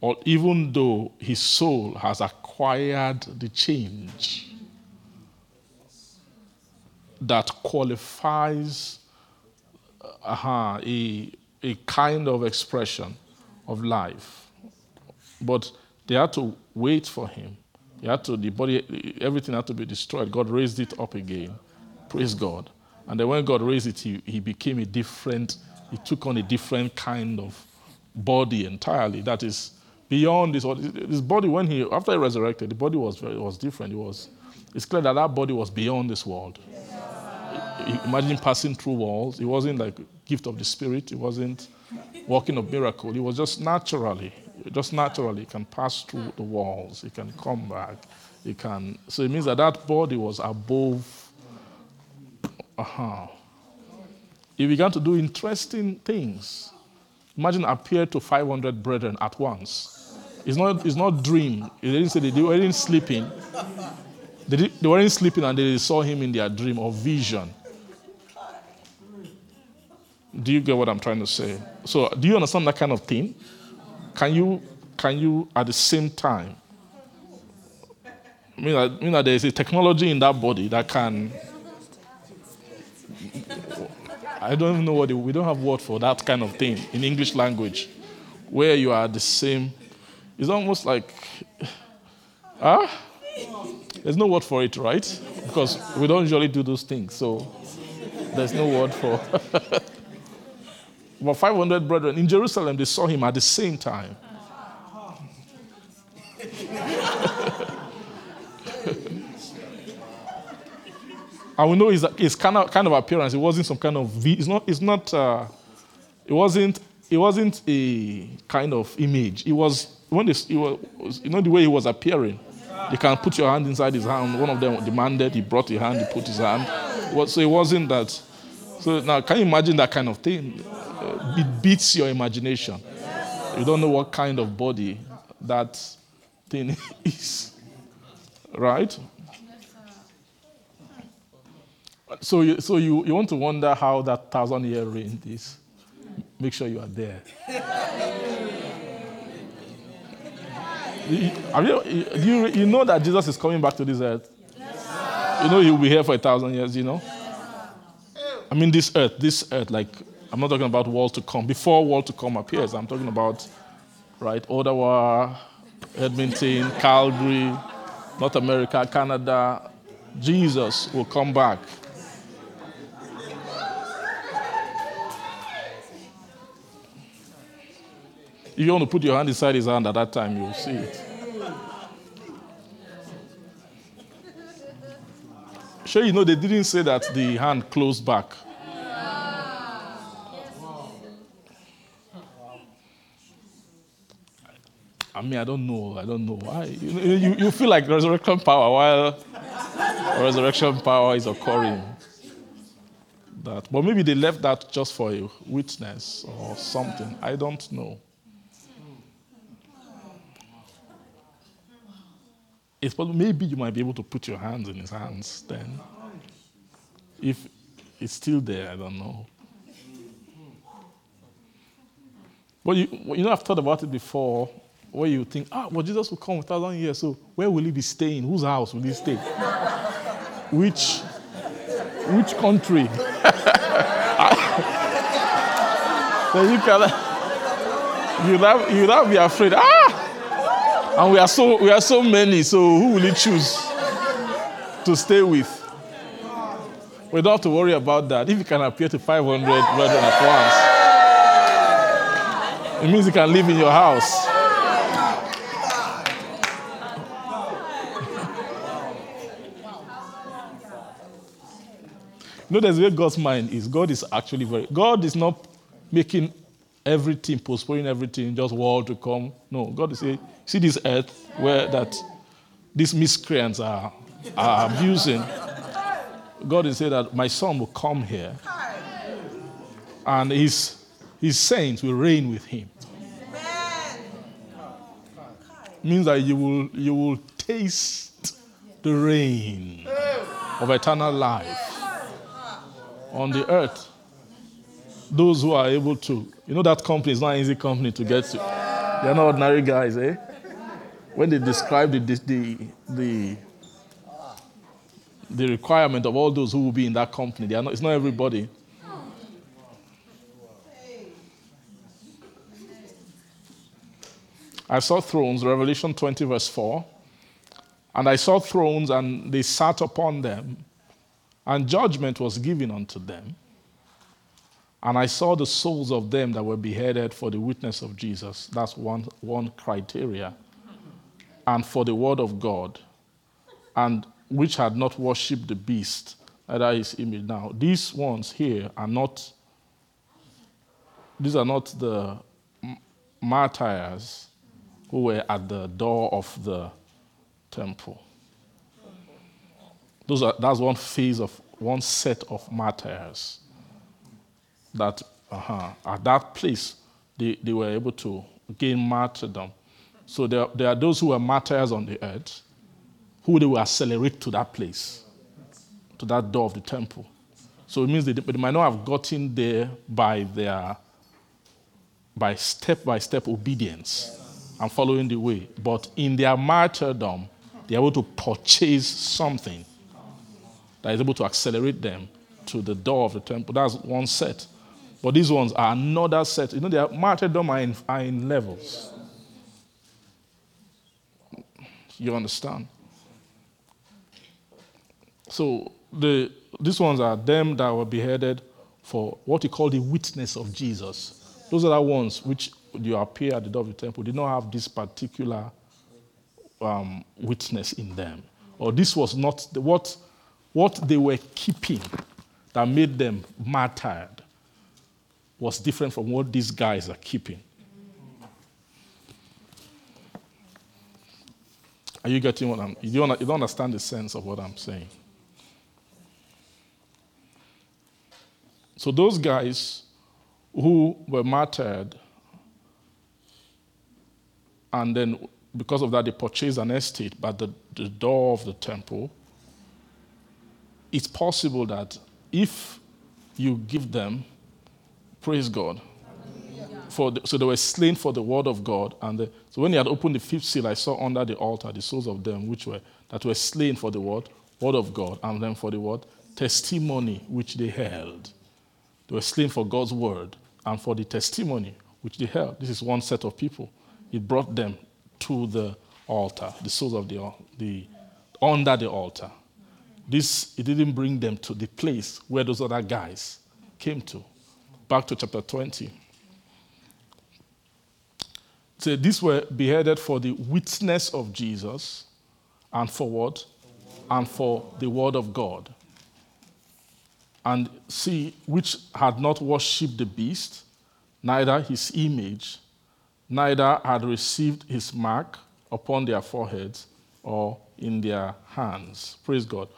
Or even though his soul has acquired the change that qualifies uh-huh, a, a kind of expression of life. But they had to wait for him. They had to, the body, everything had to be destroyed. God raised it up again. Praise God. And then when God raised it, he, he became a different, he took on a different kind of body entirely. That is beyond this, this body. When he, after he resurrected, the body was very, was different. It was, it's clear that that body was beyond this world. Imagine passing through walls. It wasn't like gift of the Spirit. It wasn't walking of miracle. It was just naturally. Just naturally, it can pass through the walls. It can come back. It can. So it means that that body was above. Uh huh. He began to do interesting things. Imagine appear to five hundred brethren at once. It's not. It's not dream. They didn't say they, they weren't sleeping. They, did, they weren't sleeping and they saw him in their dream or vision. Do you get what I'm trying to say? So do you understand that kind of thing? Can you, can you at the same time, I mean, I mean that there is a technology in that body that can, I don't even know what, it, we don't have word for that kind of thing in English language, where you are the same, it's almost like, huh? There's no word for it, right? Because we don't usually do those things, so there's no word for About five hundred brethren in Jerusalem, they saw him at the same time. And we know his, his kind of, kind of appearance. It wasn't some kind of. It's not. It's not. Uh, it wasn't. It wasn't a kind of image. It was when this. It was. You know the way he was appearing. You can put your hand inside his hand. One of them demanded. He brought his hand. He put his hand. So it wasn't that. So now, can you imagine that kind of thing? It beats your imagination. You don't know what kind of body that thing is, right? So, you, so you, you want to wonder how that thousand-year reign is. Make sure you are there. You, you, you know that Jesus is coming back to this earth. Yes. You know he'll be here for a thousand years, you know. Yes. I mean this earth, this earth, like I'm not talking about world to come. Before world to come appears, I'm talking about, right, Ottawa, Edmonton, Calgary, North America, Canada. Jesus will come back. If you want to put your hand inside his hand at that time, you'll see it. Sure, you know, they didn't say that the hand closed back. I mean, I don't know. I don't know why. You, you, you feel like resurrection power while resurrection power is occurring. That, but maybe they left that just for a witness or something. I don't know. It's possible, maybe you might be able to put your hands in his hands then. If it's still there, I don't know. But you, you know, I've thought about it before, where you think, ah, well, Jesus will come a thousand years, so where will he be staying? Whose house will he stay? Which, which country? So you can, you'd have, you'd have be afraid. Ah! And we are so we are so many, so who will he choose to stay with? We don't have to worry about that. If he can appear to five hundred brethren at once, it means he can live in your house. You know, that's where God's mind is. God is actually very... God is not making... everything, postponing everything, just world to come. No, God is saying, see this earth where that these miscreants are, are abusing. God is saying that my son will come here and his, his saints will reign with him. Amen. Means that you will, you will taste the reign of eternal life on the earth. Those who are able to, you know that company is not an easy company to get to. They're not ordinary guys, eh? When they describe the the the, the requirement of all those who will be in that company, they are not, it's not everybody. I saw thrones, Revelation twenty, verse four. And I saw thrones, and they sat upon them, and judgment was given unto them. And I saw the souls of them that were beheaded for the witness of Jesus. That's one, one criteria. And for the word of God, and which had not worshipped the beast, neither his image. Now, these ones here are not, these are not the martyrs who were at the door of the temple. Those are, that's one phase of, one set of martyrs. That uh-huh, at that place, they, they were able to gain martyrdom. So there, there are those who were martyrs on the earth, who they will accelerate to that place, to that door of the temple. So it means they, they might not have gotten there by their, by step-by-step obedience and following the way. But in their martyrdom, they are able to purchase something that is able to accelerate them to the door of the temple. That's one set. But these ones are another set. You know, their martyrdom are in, are in levels. You understand? So the these ones are them that were beheaded for what you call the witness of Jesus. Those are the ones which you appear at the door of the temple did not have this particular um, witness in them, or this was not the, what what they were keeping that made them martyred. Was different from what these guys are keeping. Are you getting what I'm... You don't, you don't understand the sense of what I'm saying. So those guys who were martyred, and then because of that they purchased an estate by the, the door of the temple, it's possible that if you give them... Praise God. Hallelujah. for the, so they were slain for the word of God. And the, so when he had opened the fifth seal, I saw under the altar the souls of them which were that were slain for the word, word of God, and then for the word testimony which they held. They were slain for God's word and for the testimony which they held. This is one set of people. It brought them to the altar, the souls of the, the under the altar. This it didn't bring them to the place where those other guys came to. Back to chapter twenty. So these were beheaded for the witness of Jesus, and for what? And for the word of God. And see, which had not worshipped the beast, neither his image, neither had received his mark upon their foreheads or in their hands. Praise God.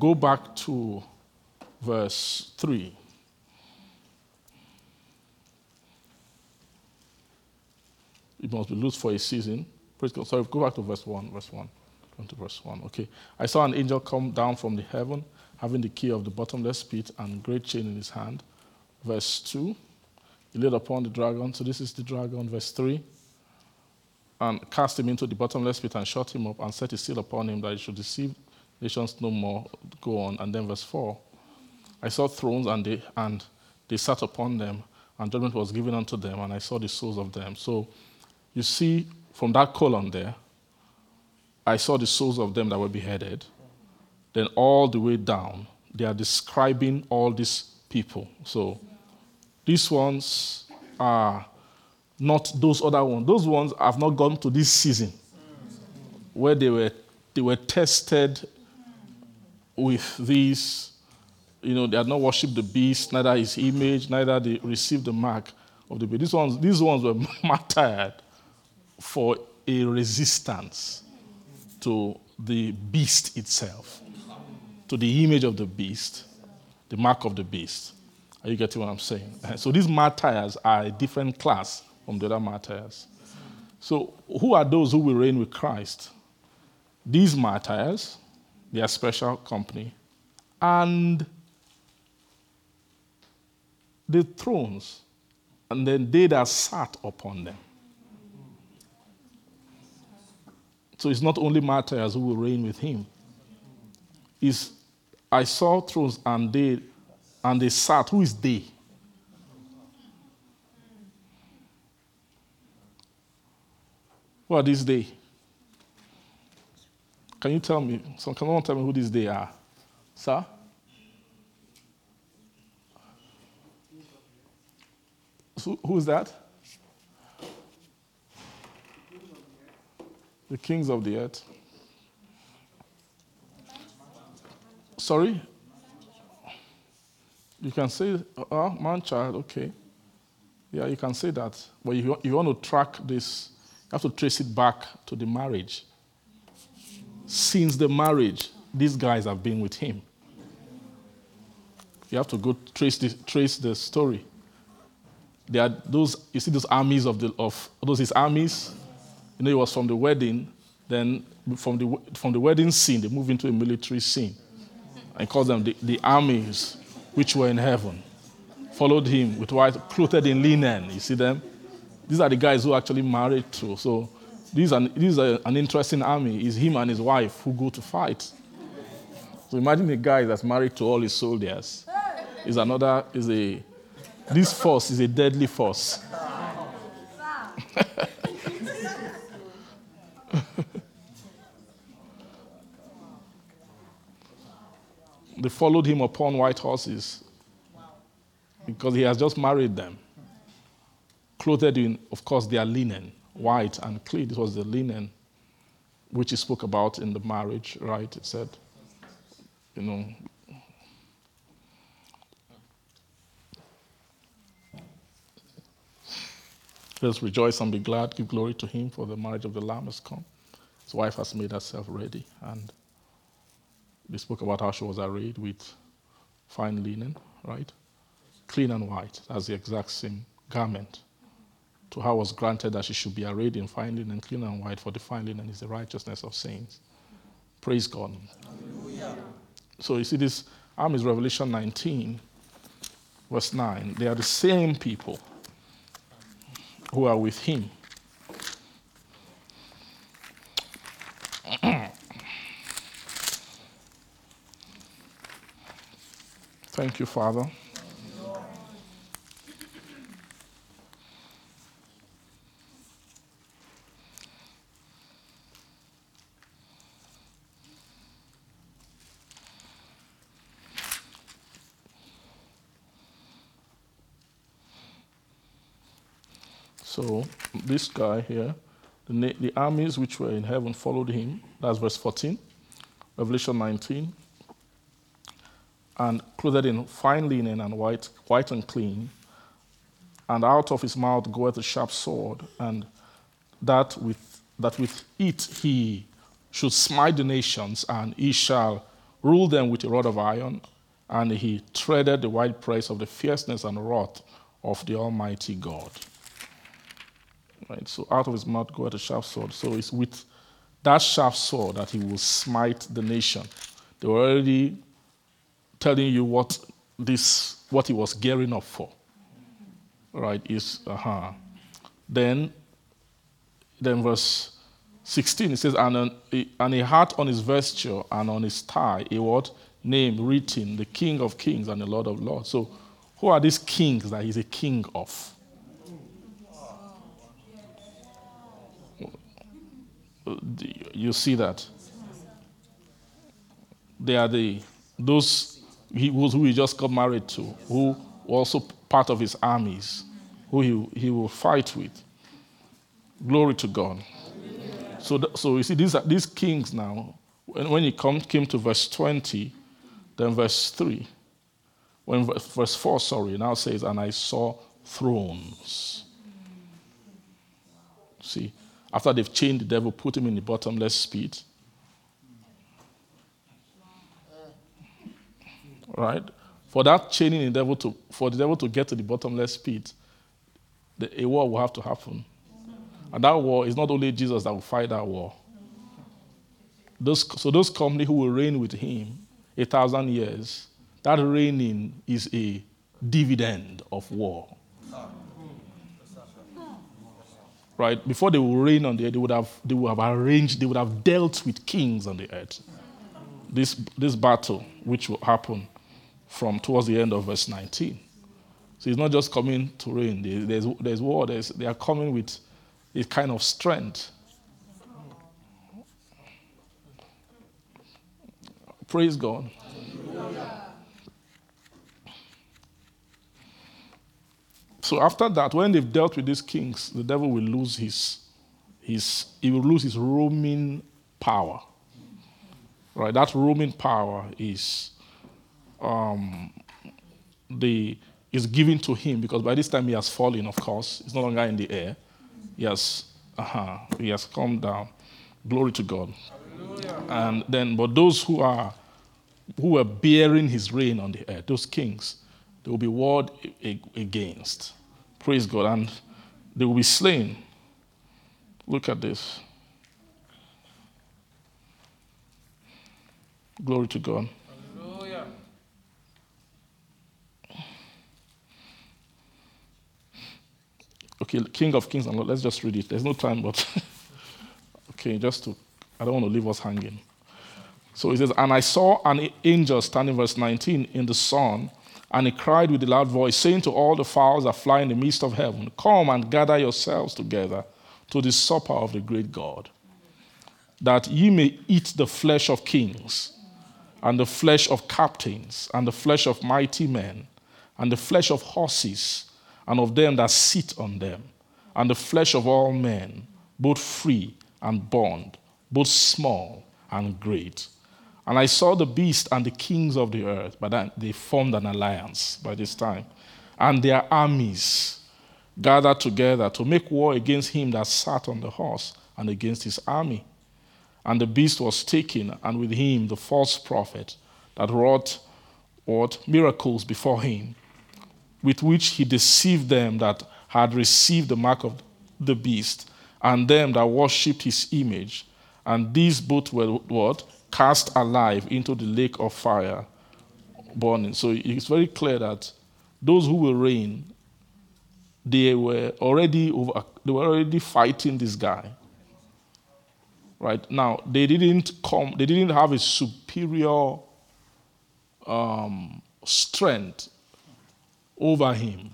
Go back to verse three. It must be loose for a season. Praise God. Sorry, go back to verse one. Verse one. Go to verse one. Okay. I saw an angel come down from the heaven, having the key of the bottomless pit and great chain in his hand. Verse two. He laid upon the dragon. So this is the dragon. Verse three. And cast him into the bottomless pit and shut him up and set his seal upon him that he should deceive nations no more. Go on. And then verse four. I saw thrones and they and they sat upon them, and judgment was given unto them, and I saw the souls of them. So you see, from that column there, I saw the souls of them that were beheaded. Then all the way down, they are describing all these people. So these ones are not those other ones. Those ones have not gone to this season where they were they were tested with these. You know, they had not worshipped the beast, neither his image, neither they received the mark of the beast. These ones, these ones were martyred for a resistance to the beast itself, to the image of the beast, the mark of the beast. Are you getting what I'm saying? So these martyrs are a different class from the other martyrs. So who are those who will reign with Christ? These martyrs, they are special company, and the thrones, and then they that sat upon them. So it's not only martyrs who will reign with him. It's, I saw thrones and they and they sat. Who is they? Who are these they? Can you tell me? So can someone tell me who these they are, sir? So who is that? The kings of the earth. Sorry? You can say, uh, man, child, okay. Yeah, you can say that. But if you, you want to track this, you have to trace it back to the marriage. Since the marriage, these guys have been with him. You have to go trace the, trace the story. There are those, you see those armies of the, of those his armies? You know, it was from the wedding, then from the from the wedding scene, they moved into a military scene. And called them the, the armies which were in heaven. Followed him with white, clothed in linen. You see them? These are the guys who actually married to. So these are, these are an interesting army. It's him and his wife who go to fight. So imagine a guy that's married to all his soldiers. Is another, is a, this force is a deadly force. They followed him upon white horses because he has just married them. Clothed in, of course, their linen, white and clean. This was the linen which he spoke about in the marriage, right? It said, you know. Let's rejoice and be glad, give glory to him, for the marriage of the Lamb has come. His wife has made herself ready. And they spoke about how she was arrayed with fine linen, right? Clean and white, that's the exact same garment. To her was granted that she should be arrayed in fine linen, clean and white, for the fine linen is the righteousness of saints. Praise God. Hallelujah. So you see this, arm is Revelation nineteen, verse nine. They are the same people. who are with him. Thank you, Father. So this guy here, the, na- the armies which were in heaven followed him. That's verse fourteen, Revelation nineteen. And clothed in fine linen and white, white and clean. And out of his mouth goeth a sharp sword, and that with that with it he should smite the nations, and he shall rule them with a rod of iron. And he treaded the wide press of the fierceness and wrath of the Almighty God. Right, so out of his mouth goeth a sharp sword. So it's with that sharp sword that he will smite the nation. They were already telling you what this, what he was gearing up for. Right? Is uh huh. Then, then verse sixteen it says, and an, and he had on his vesture and on his thigh a what name written, the King of Kings and the Lord of Lords. So, who are these kings that he's a king of? You see that they are the those he was who he just got married to, who were also part of his armies, who he, he will fight with. Glory to God. Amen. So th- so you see these are, these kings now. When when he come, came to verse twenty, then verse three, when verse four sorry now says, and I saw thrones. See. After they've chained the devil, put him in the bottomless pit. Right? For that chaining the devil to, for the devil to get to the bottomless pit, the, a war will have to happen. And that war is not only Jesus that will fight that war. Those, so those company who will reign with him a thousand years, that reigning is a dividend of war. Right, before they will reign on the earth, they would have they would have arranged, they would have dealt with kings on the earth. This this battle, which will happen from towards the end of verse nineteen. So it's not just coming to reign. There's there's war. There's, they are coming with a kind of strength. Praise God. So after that, when they've dealt with these kings, the devil will lose his, his he will lose his roaming power. Right? That roaming power is um, the is given to him because by this time he has fallen, of course. He's no longer in the air. He has, uh-huh, he has come down. Glory to God. Hallelujah. And then, but those who are who are bearing his reign on the earth, those kings, they will be warred against. Praise God. And they will be slain. Look at this. Glory to God. Hallelujah. Okay, King of Kings and Lord. Let's just read it. There's no time, but okay, just to, I don't want to leave us hanging. So it says, and I saw an angel standing, verse nineteen, in the sun, and he cried with a loud voice, saying to all the fowls that fly in the midst of heaven, come and gather yourselves together to the supper of the great God, that ye may eat the flesh of kings, and the flesh of captains, and the flesh of mighty men, and the flesh of horses, and of them that sit on them, and the flesh of all men, both free and bond, both small and great. And I saw the beast and the kings of the earth, but they formed an alliance by this time, and their armies gathered together to make war against him that sat on the horse and against his army. And the beast was taken, and with him the false prophet that wrought what miracles before him, with which he deceived them that had received the mark of the beast, and them that worshipped his image. And these both were what? Cast alive into the lake of fire burning. So it's very clear that those who will reign, they were already over, they were already fighting this guy. Right now, they didn't come. They didn't have a superior um, strength over him,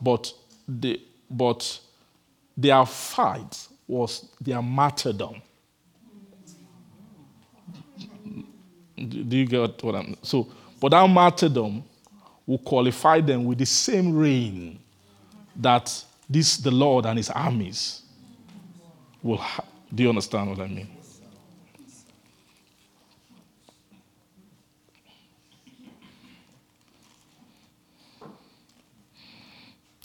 but they, but their fight was their martyrdom. Do you get what I'm? So, but that martyrdom will qualify them with the same reign that this the Lord and His armies will have. Do you understand what I mean?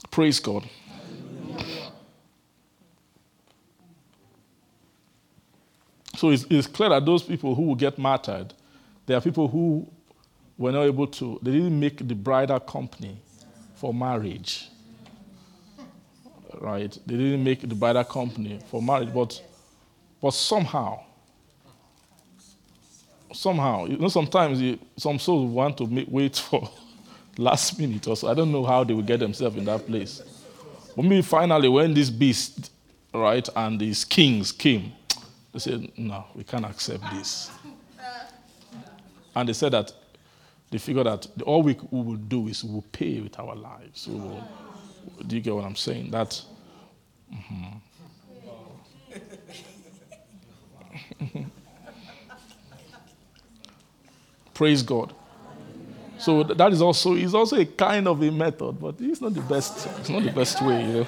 Praise God. Hallelujah. So it's, it's clear that those people who will get martyred, they are people who were not able to, they didn't make the bridal company for marriage. Right? They didn't make the bridal company for marriage, but But somehow, somehow, you know, sometimes you, some souls want to make, wait for last minute or so. I don't know how they will get themselves in that place. But maybe finally, when this beast, right, and these kings came, they said, "No, we can't accept this." And they said that they figured that all we, we will do is we will pay with our lives. We will, do you get what I'm saying? That. Mm-hmm. Praise God. So that is also is also a kind of a method, but it's not the best. It's not the best way, you know.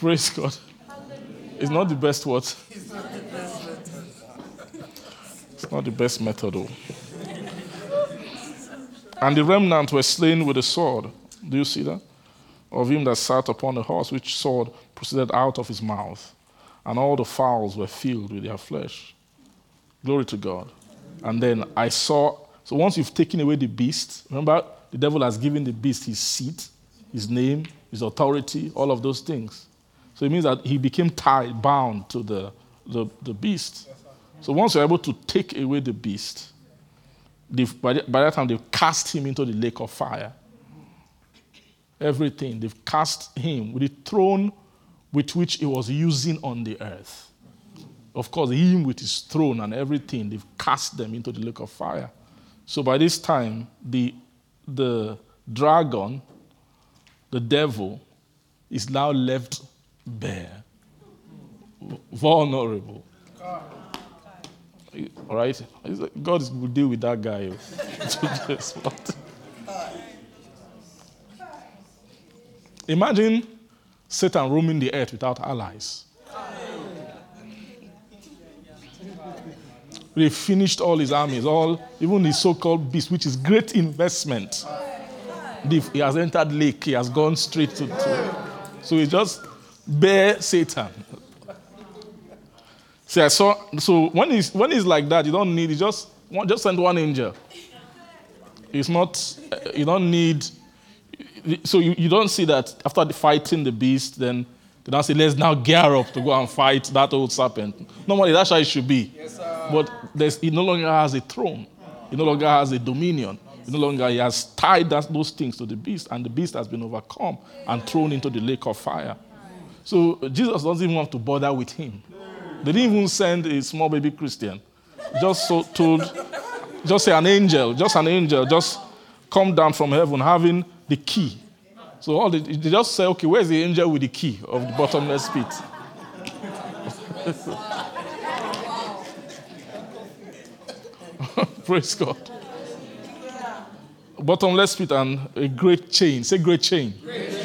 Praise God. It's not the best what? It's not the best method, though. And the remnant were slain with a sword. Do you see that? Of him that sat upon the horse, which sword proceeded out of his mouth. And all the fowls were filled with their flesh. Glory to God. And then I saw, so once you've taken away the beast, remember, the devil has given the beast his seat, his name, his authority, all of those things. So it means that he became tied, bound to the, the, the beast. So once you're able to take away the beast, They've, by, the, by that time, they've cast him into the lake of fire. Everything. They've cast him with the throne with which he was using on the earth. Of course, him with his throne and everything, they've cast them into the lake of fire. So by this time, the, the dragon, the devil, is now left bare, vulnerable. All right, God will deal with that guy. Imagine Satan roaming the earth without allies. They finished all his armies, all even the so-called beast, which is great investment. He has entered lake. He has gone straight to. to so he just bare Satan. See, I saw. So when it's when it's like that, you don't need. You just one, just send one angel. It's not. You don't need. So you, you don't see that after the fighting the beast, then they don't say, "Let's now gear up to go and fight that old serpent." Normally that's how it should be. Yes, sir. But it no longer has a throne. It no longer has a dominion. It no longer he has tied that, those things to the beast, and the beast has been overcome and thrown into the lake of fire. So Jesus doesn't even have to bother with him. They didn't even send a small baby Christian. Just so told, just say an angel, just an angel, just come down from heaven having the key. So all the, they just say, okay, where's the angel with the key of the bottomless pit? Praise God. Bottomless pit and a great chain. Say great chain. Great chain.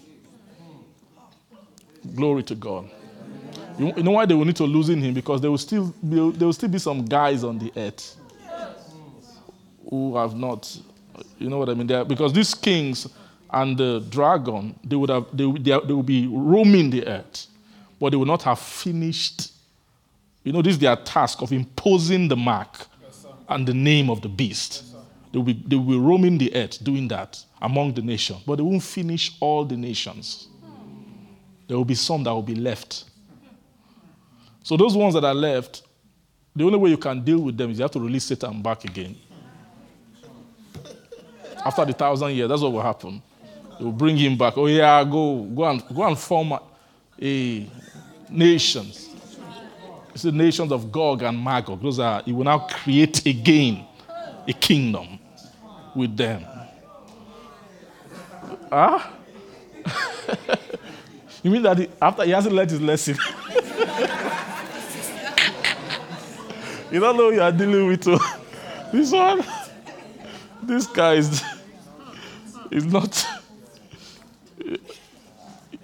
Glory to God. You, you know why they will need to loosen him? Because there will still be, there will still be some guys on the earth who have not, you know what I mean? They are, because these kings and the dragon, they would have, they, they, they will be roaming the earth, but they will not have finished. You know, this is their task of imposing the mark yes, and the name of the beast. Yes, they will be, they will be roaming the earth doing that among the nations, but they won't finish all the nations. There will be some that will be left. So those ones that are left, the only way you can deal with them is you have to release Satan back again. After the thousand years, that's what will happen. They will bring him back. Oh yeah, go, go and go and form a, a nations. It's the nations of Gog and Magog. Those are. He will now create again a kingdom with them. Ah? Huh? You mean that he, after he hasn't learned his lesson? You don't know you are dealing with uh, this one. This guy is, is not.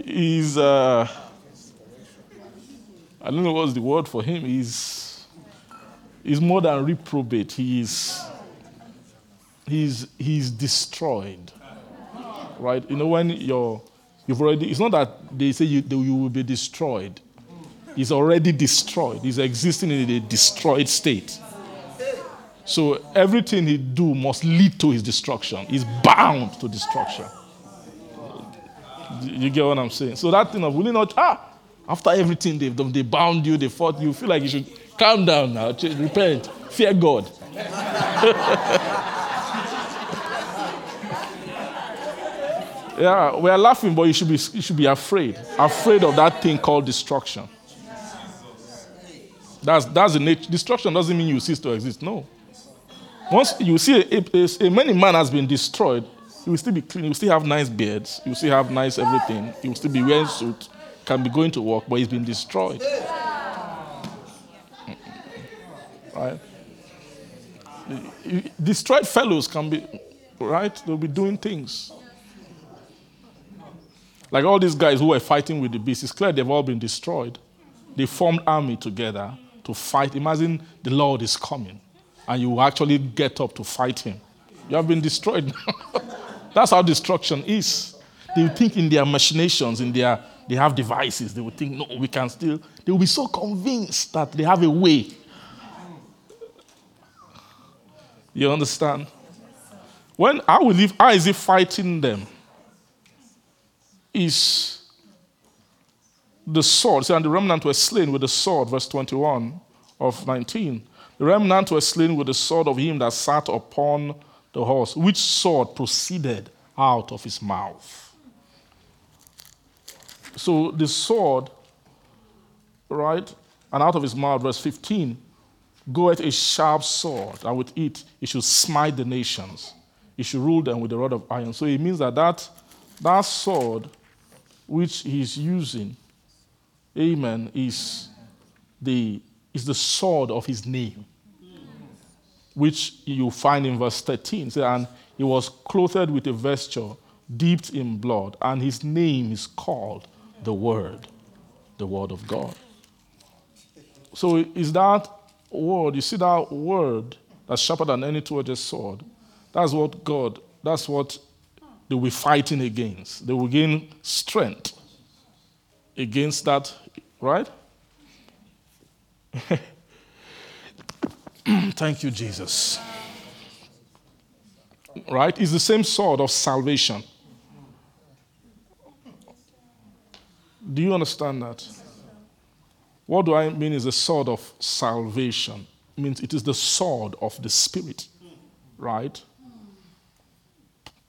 He's. Uh, I don't know what's the word for him. He's. He's more than reprobate. He is. He's. He's destroyed. Right. You know when you're. You've already. It's not that they say you. You will be destroyed. He's already destroyed. He's existing in a destroyed state. So everything he do must lead to his destruction. He's bound to destruction. You get what I'm saying? So that thing of, will you not, ah, after everything they've done, they bound you, they fought you, feel like you should calm down now, repent, fear God. Yeah, we are laughing, but you should be, you should be afraid. Afraid of that thing called destruction. That's, that's the nature. Destruction doesn't mean you cease to exist. No. Once you see a, a, a many man has been destroyed, he will still be clean. He will still have nice beards. He will still have nice everything. He will still be wearing suit, can be going to work, but he's been destroyed. Right? Destroyed fellows can be right. They'll be doing things like all these guys who were fighting with the beast. It's clear they've all been destroyed. They formed army together to fight. Imagine the Lord is coming, and you actually get up to fight him. You have been destroyed. That's how destruction is. They think in their machinations, in their they have devices. They would think, no, we can still. They will be so convinced that they have a way. You understand? When I will live, how is it fighting them? Is the sword? See, and the remnant were slain with the sword. Verse twenty-one of nineteen. The remnant were slain with the sword of him that sat upon the horse, which sword proceeded out of his mouth. So the sword, right, and out of his mouth, verse fifteen, goeth a sharp sword, and with it he should smite the nations. He should rule them with a rod of iron. So it means that that, that sword which he's using, amen, is the is the sword of his name, which you find in verse thirteen. And he was clothed with a vesture dipped in blood, and his name is called the Word, the Word of God. So is that word, you see that word that's sharper than any two-edged sword, that's what God, that's what they will be fighting against. They will gain strength against that, right? Thank you, Jesus. Right? It's the same sword of salvation. Do you understand that? What do I mean is the sword of salvation? It means it is the sword of the Spirit. Right?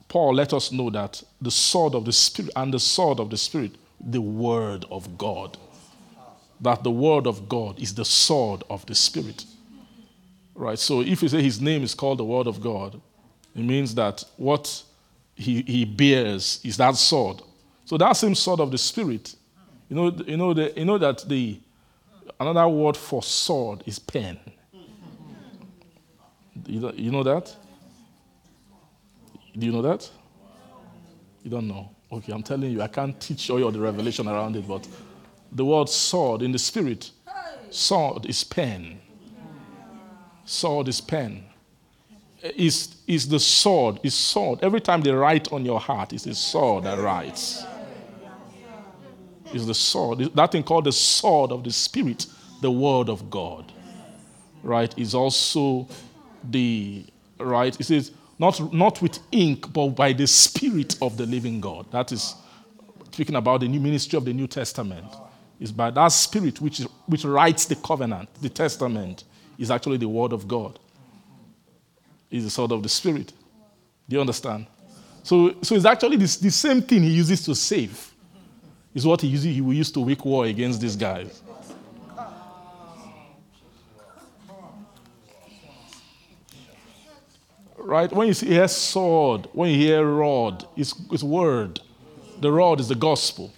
Paul let us know that the sword of the Spirit, and the sword of the Spirit, the Word of God. That the Word of God is the sword of the Spirit. Right? So if you say his name is called the Word of God, it means that what he, he bears is that sword. So that same sword of the Spirit, you know, you know, the, you know that the another word for sword is pen. You, you know that? Do you know that? You don't know. Okay, I'm telling you, I can't teach all the revelation around it, but The word sword in the spirit, sword is pen. Sword is pen. Is is the sword, is sword. Every time they write on your heart, it's the sword that writes. It's the sword. It's that thing called the sword of the spirit, the word of God. Right? Is also the right. It says not not with ink, but by the spirit of the living God. That is speaking about the new ministry of the New Testament. It's by that spirit which is, which writes the covenant, the testament. Is actually the word of God. Is the sword of the spirit. Do you understand? So, so it's actually this, the same thing he uses to save. Is what he uses, he will use to wage war against these guys. Right? When you hear sword, when you hear rod, it's, it's word. The rod is the gospel.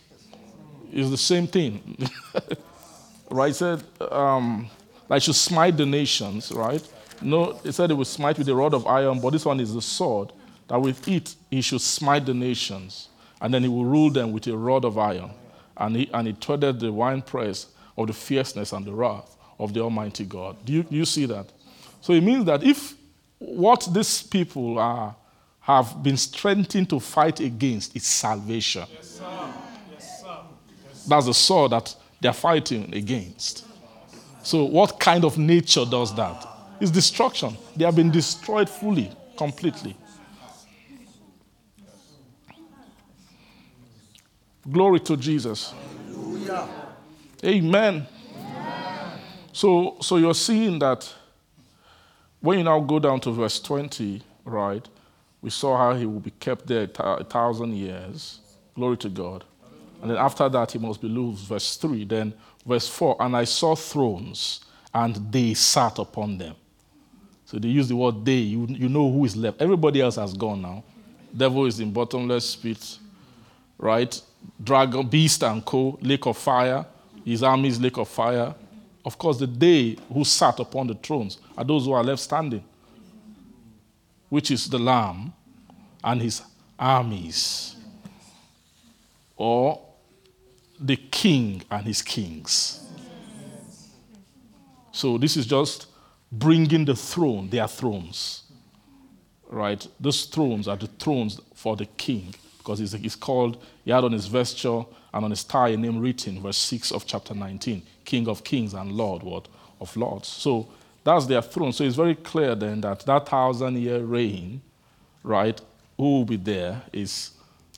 It's the same thing. Right? He said, um, I should smite the nations, right? No, he said it would smite with the rod of iron, but this one is the sword, that with it he should smite the nations, and then he will rule them with a rod of iron. And he and he treaded the winepress of the fierceness and the wrath of the Almighty God. Do you, do you see that? So it means that if what these people are have been strengthened to fight against is salvation. Yes, sir. Yes, sir. Yes, sir. That's the sword that they're fighting against. So what kind of nature does that? It's destruction. They have been destroyed fully, completely. Glory to Jesus. Hallelujah. Amen. Amen. So, so you're seeing that when you now go down to verse twenty, right, we saw how he will be kept there a thousand years. Glory to God. And then after that, he must be loosed, verse three. Then verse four, and I saw thrones, and they sat upon them. So they use the word they. You, you know who is left. Everybody else has gone now. Devil is in bottomless pit, right? Dragon, beast and co, lake of fire. His armies, lake of fire. Of course, the they who sat upon the thrones are those who are left standing, which is the Lamb and his armies. Or the king and his kings. So this is just bringing the throne, their thrones. Right? Those thrones are the thrones for the king, because it's called, he had on his vesture and on his tie a name written, verse six of chapter nineteen, King of kings and Lord what of lords. So that's their throne. So it's very clear then that that thousand-year reign, right, who will be there is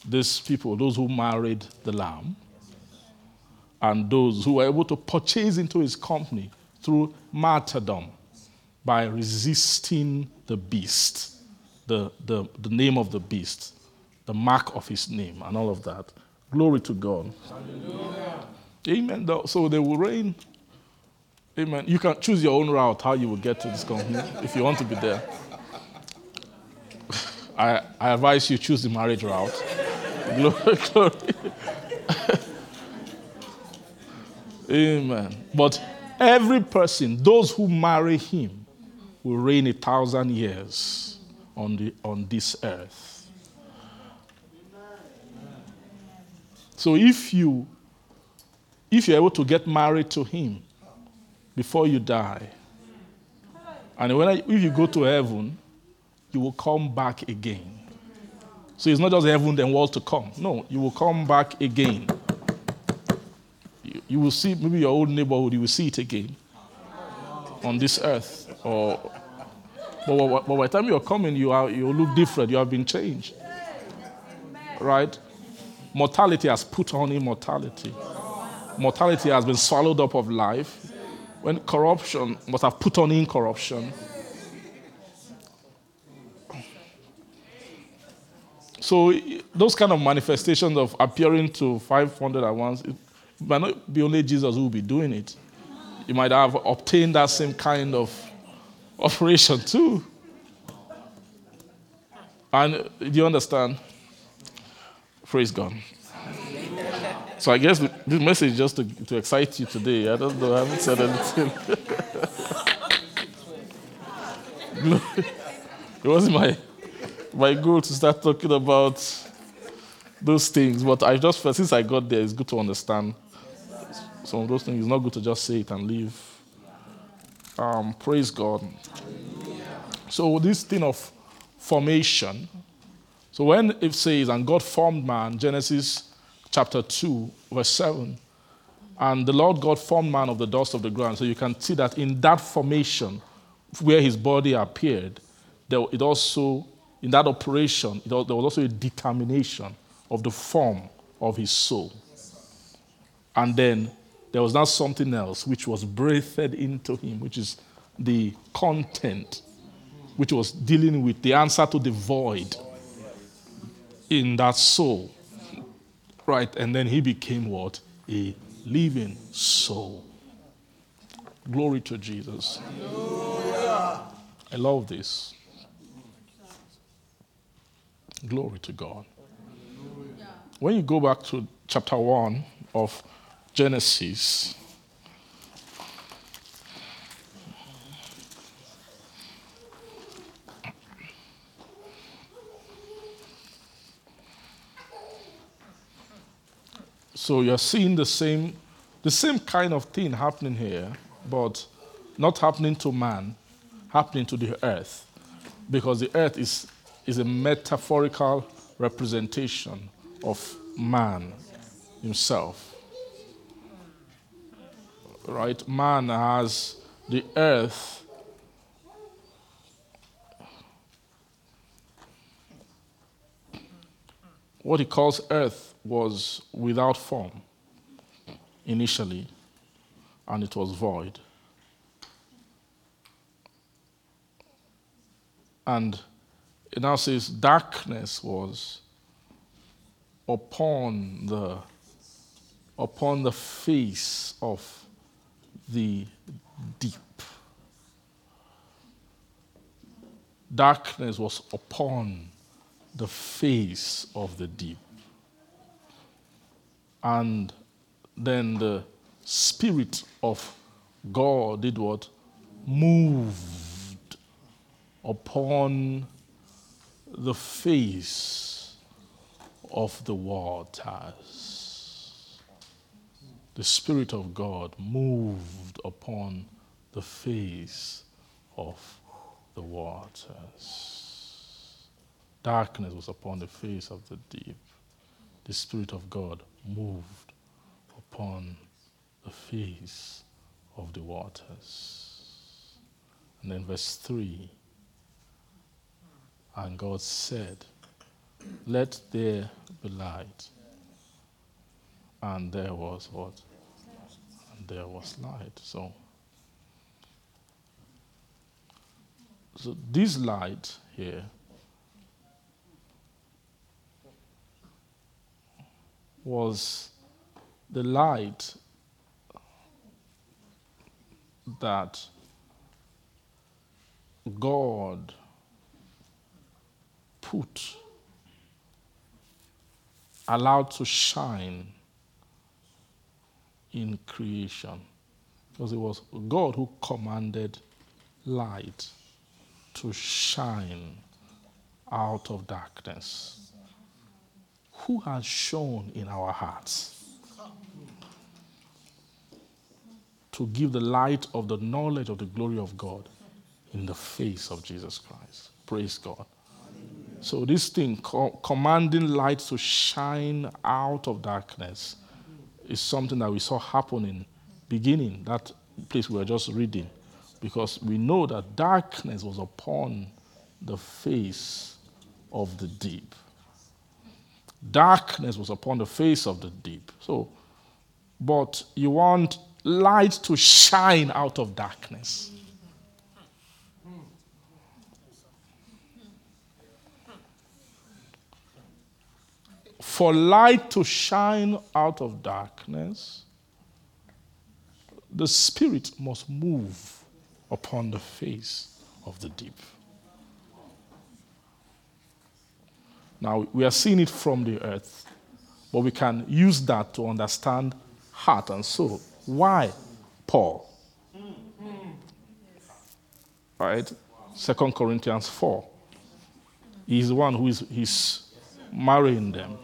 these people, those who married the Lamb, and those who were able to purchase into his company through martyrdom by resisting the beast, the, the, the name of the beast, the mark of his name, and all of that. Glory to God. Hallelujah. Amen. So they will reign. Amen. You can choose your own route, how you will get to this company, if you want to be there. I, I advise you choose the marriage route. Glory, glory. Amen. But every person, those who marry him, will reign a thousand years on the on this earth. So if you if you're able to get married to him before you die, and when I, if you go to heaven, you will come back again. So it's not just heaven and world to come. No, you will come back again. You will see maybe your old neighborhood, you will see it again on this earth. Or, but by the time you're coming, you are, you look different. You have been changed. Right? Mortality has put on immortality. Mortality has been swallowed up of life. When corruption must have put on incorruption. So those kind of manifestations of appearing to five hundred at once, it might not be only Jesus who will be doing it. You might have obtained that same kind of operation too. And do you understand? Praise God. So I guess this message is just to, to excite you today. I don't know, I haven't said anything. It wasn't my... My goal to start talking about those things, but I just felt since I got there, it's good to understand Some of those things, it's not good to just say it and leave. Um, praise God. So this thing of formation. So when it says, and God formed man, Genesis chapter two, verse seven, and the Lord God formed man of the dust of the ground. So you can see that in that formation, where his body appeared, there, it also, in that operation, it, there was also a determination of the form of his soul. And then there was now something else which was breathed into him, which is the content, which was dealing with the answer to the void in that soul. Right? And then he became what? A living soul. Glory to Jesus. Hallelujah. I love this. Glory to God. Hallelujah. When you go back to chapter one of Genesis, so you're seeing the same, the same kind of thing happening here, but not happening to man, happening to the earth, because the earth is is a metaphorical representation of man himself. Right, man has the earth. What he calls earth was without form initially, and it was void. And it now says darkness was upon the upon the face of the deep. Darkness was upon the face of the deep. And then the Spirit of God did what? Moved upon the face of the waters. The Spirit of God moved upon the face of the waters. Darkness was upon the face of the deep. The Spirit of God moved upon the face of the waters. And then verse three, and God said, let there be light. And there was what? And there was light. So, so this light here was the light that God put, allowed to shine in creation, because it was God who commanded light to shine out of darkness. Who has shone in our hearts to give the light of the knowledge of the glory of God in the face of Jesus Christ? Praise God. So this thing, co- commanding light to shine out of darkness, is something that we saw happen in beginning, that place we were just reading, because we know that darkness was upon the face of the deep. Darkness was upon the face of the deep. So, but you want light to shine out of darkness. For light to shine out of darkness, the Spirit must move upon the face of the deep. Now, we are seeing it from the earth, but we can use that to understand heart and soul. Why Paul? All right? Second Corinthians four. He's the one who is he's marrying them.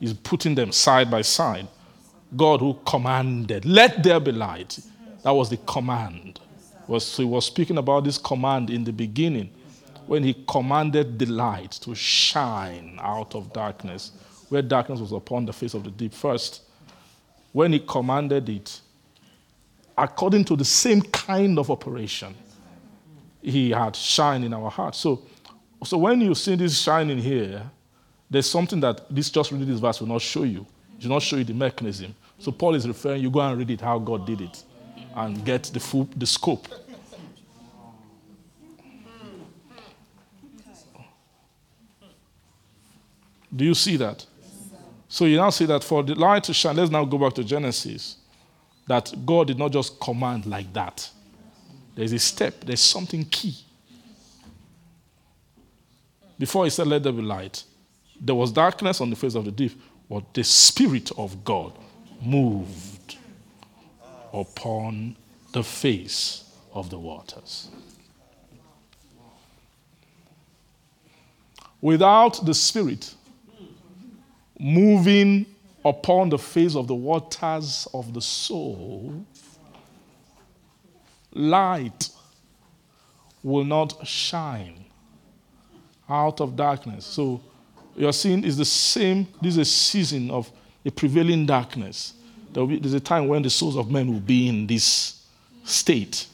He's putting them side by side. God who commanded, let there be light. That was the command. So he was speaking about this command in the beginning when he commanded the light to shine out of darkness, where darkness was upon the face of the deep. First, when he commanded it, according to the same kind of operation, he had shine in our hearts. So, so when you see this shining here, there's something that this just reading this verse will not show you. It will not show you the mechanism. So Paul is referring, you go and read it, how God did it, and get the full, the scope. Do you see that? Yes, so you now see that for the light to shine, let's now go back to Genesis, that God did not just command like that. There's a step. There's something key. Before he said, let there be light, there was darkness on the face of the deep, but the Spirit of God moved upon the face of the waters. Without the Spirit moving upon the face of the waters of the soul, light will not shine out of darkness. So you're seeing is the same. This is a season of a prevailing darkness. There will be, there's a time when the souls of men will be in this state.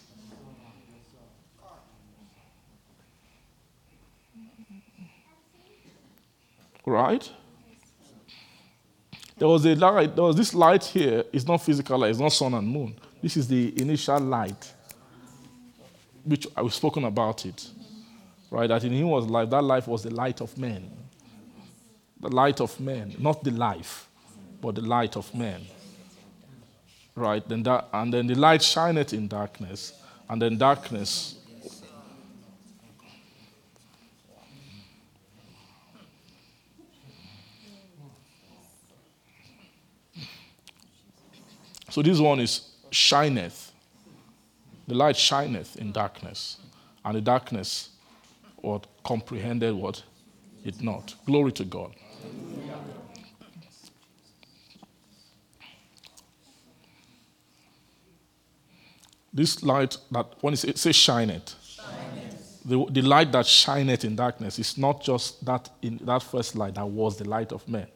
Right? There was a light. There was this light here. It's not physical light. It's not sun and moon. This is the initial light, which I've spoken about it. Right? That in him was life. That life was the light of men. The light of men. Not the life, but the light of men. Right? Then that, and then the light shineth in darkness. And then darkness. So this one is shineth. The light shineth in darkness. And the darkness what comprehended what it not. Glory to God. Amen. This light that when it says say shineth. Shineth. The, the light that shineth in darkness is not just that in that first light that was the light of men.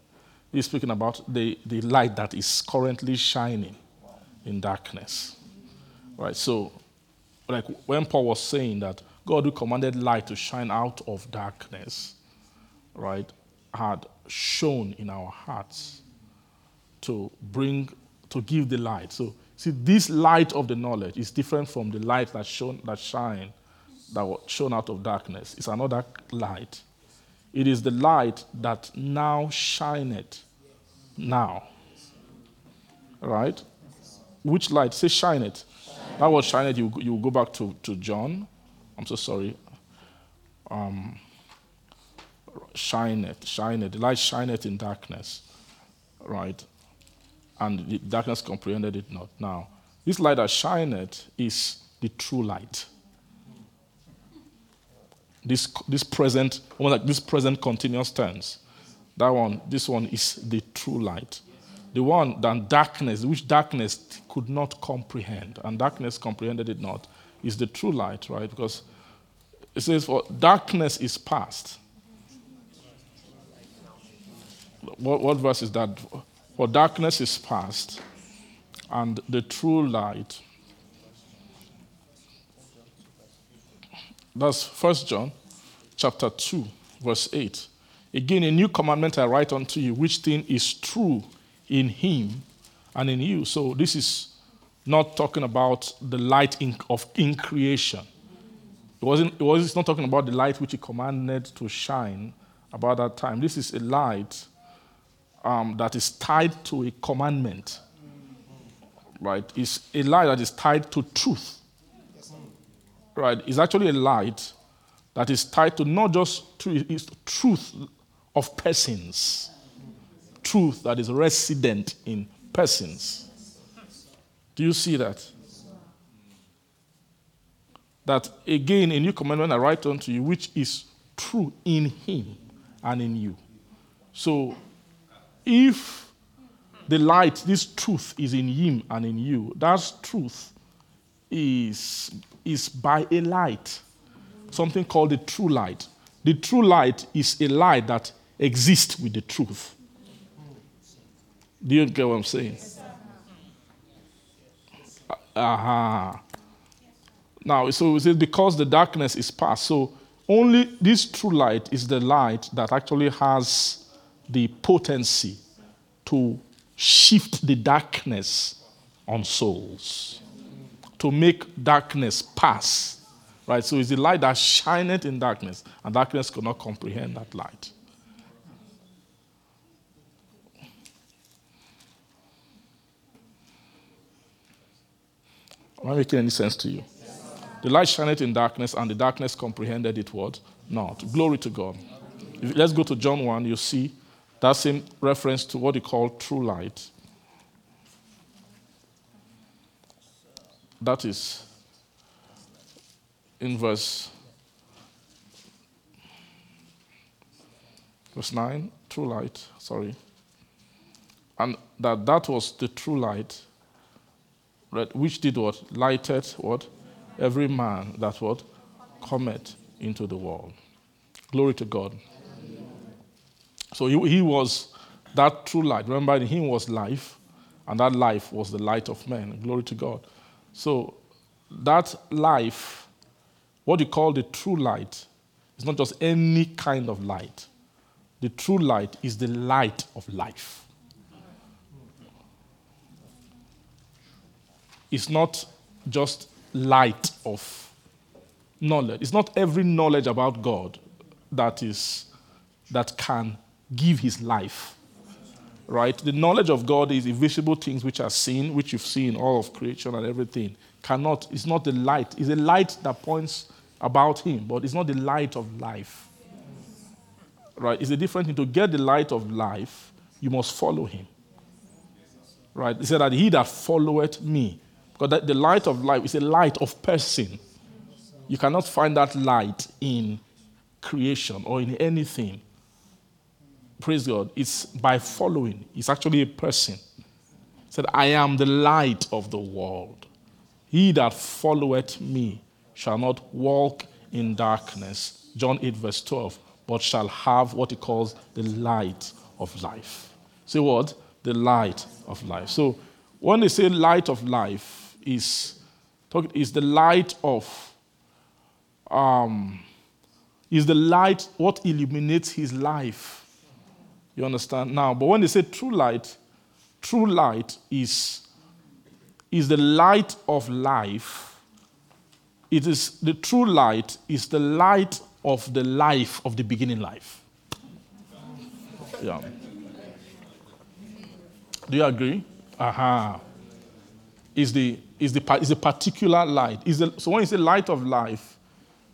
He's speaking about the, the light that is currently shining in darkness. Right, so like when Paul was saying that God who commanded light to shine out of darkness, right, had shone in our hearts to bring, to give the light. So see, this light of the knowledge is different from the light that shone, that shine, that was shone out of darkness. It's another light. It is the light that now shineth, now, right? Which light? Say shineth. That word shineth, you, you go back to, to John. I'm so sorry. Um, shineth, shineth. The light shineth in darkness, right? And the darkness comprehended it not. Now, this light that shineth is the true light. This this present, almost like this present continuous tense. That one, this one is the true light. The one that darkness, which darkness could not comprehend, and darkness comprehended it not, is the true light, right? Because it says, for darkness is past. What, what verse is that? For darkness is past, and the true light. That's First John chapter two, verse eight. Again, a new commandment I write unto you, which thing is true in him and in you. So this is not talking about the light in, of in creation. It wasn't. It was not talking about the light which he commanded to shine about that time. This is a light um, that is tied to a commandment. Right? It's a light that is tied to truth. Right, is actually a light that is tied to not just truth, it's truth of persons. Truth that is resident in persons. Do you see that? That again, a new commandment I write unto you, which is true in him and in you. So if The light, this truth is in him and in you. That truth is, is by a light, something called the true light. The true light is a light that exists with the truth. Do you get what I'm saying? Aha. Uh-huh. Now, so we say because the darkness is past, so only this true light is the light that actually has the potency to shift the darkness on souls, to make darkness pass, right? So it's the light that shineth in darkness, and darkness could not comprehend that light. Am I making any sense to you? The light shineth in darkness, and the darkness comprehended it what? Not. Glory to God. If, let's go to John one. You see that same reference to what you call true light. That is in verse, verse nine. True light. Sorry. And that that was the true light, right, which did what? Lighted what? Every man that what? Cometh into the world. Glory to God. Amen. So he, he was that true light. Remember, in him was life, and that life was the light of men. Glory to God. So that life, what you call the true light, is not just any kind of light. The true light is the light of life. It's not just light of knowledge. It's not every knowledge about God that is that can give his life, right? The knowledge of God is invisible things which are seen, which you've seen, all of creation and everything. Cannot, it's not the light. It's a light that points about him, but it's not the light of life, right? It's a different thing. To get the light of life, you must follow him, right? He said that he that followeth me, because the light of life is a light of person. You cannot find that light in creation or in anything. Praise God. It's by following. It's actually a person. He said, I am the light of the world. He that followeth me shall not walk in darkness. John eight verse twelve. But shall have what he calls the light of life. Say what? The light of life. So when they say light of life, is is the light of um, is the light what illuminates his life. You understand now? But when they say true light, true light is is the light of life. It is the true light is the light of the life of the beginning life. Yeah. Do you agree? Aha. Uh-huh. Is the is the is a particular light. Is the, so when you say light of life,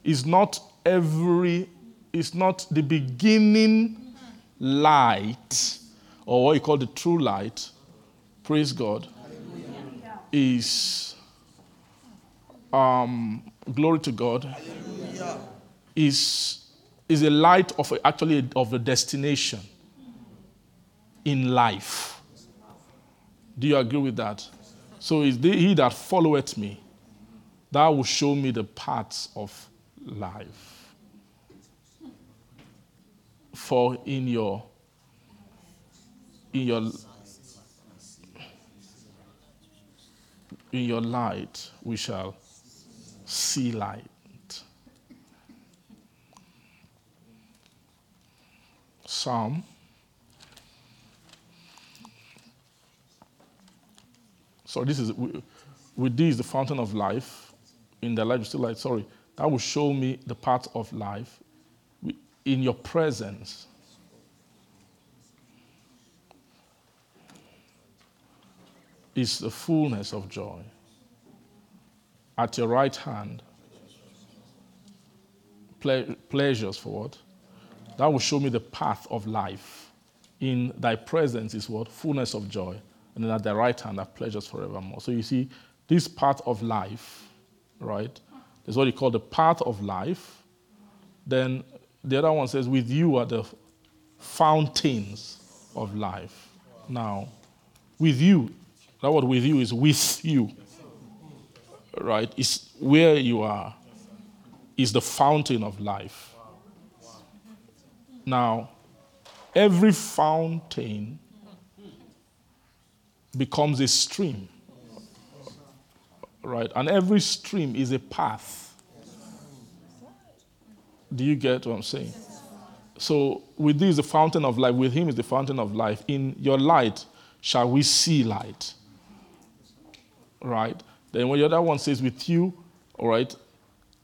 is not every, it's not the beginning light, or what you call the true light. Praise God. Hallelujah. Is um, glory to God. Hallelujah. Is is a light of a, actually of a destination in life. Do you agree with that? So is he that followeth me, that will show me the paths of life. For in your, in your, in your light we shall see light. Psalm. So this is, with thee is the fountain of life. In the life is still light, sorry. That will show me the path of life. In your presence, is the fullness of joy. At your right hand, ple- pleasures for what? That will show me the path of life. In thy presence is what? Fullness of joy. And then at the right hand are pleasures forevermore. So you see, this path of life, right? That's what you call the path of life. Then the other one says, with you are the fountains of life. Now, with you. That word with you is with you. Right? It's where you are. Is the fountain of life. Now, every fountain becomes a stream. Right? And every stream is a path. Do you get what I'm saying? So, with this, the fountain of life. With him is the fountain of life. In your light shall we see light. Right? Then when the other one says, with you, all right,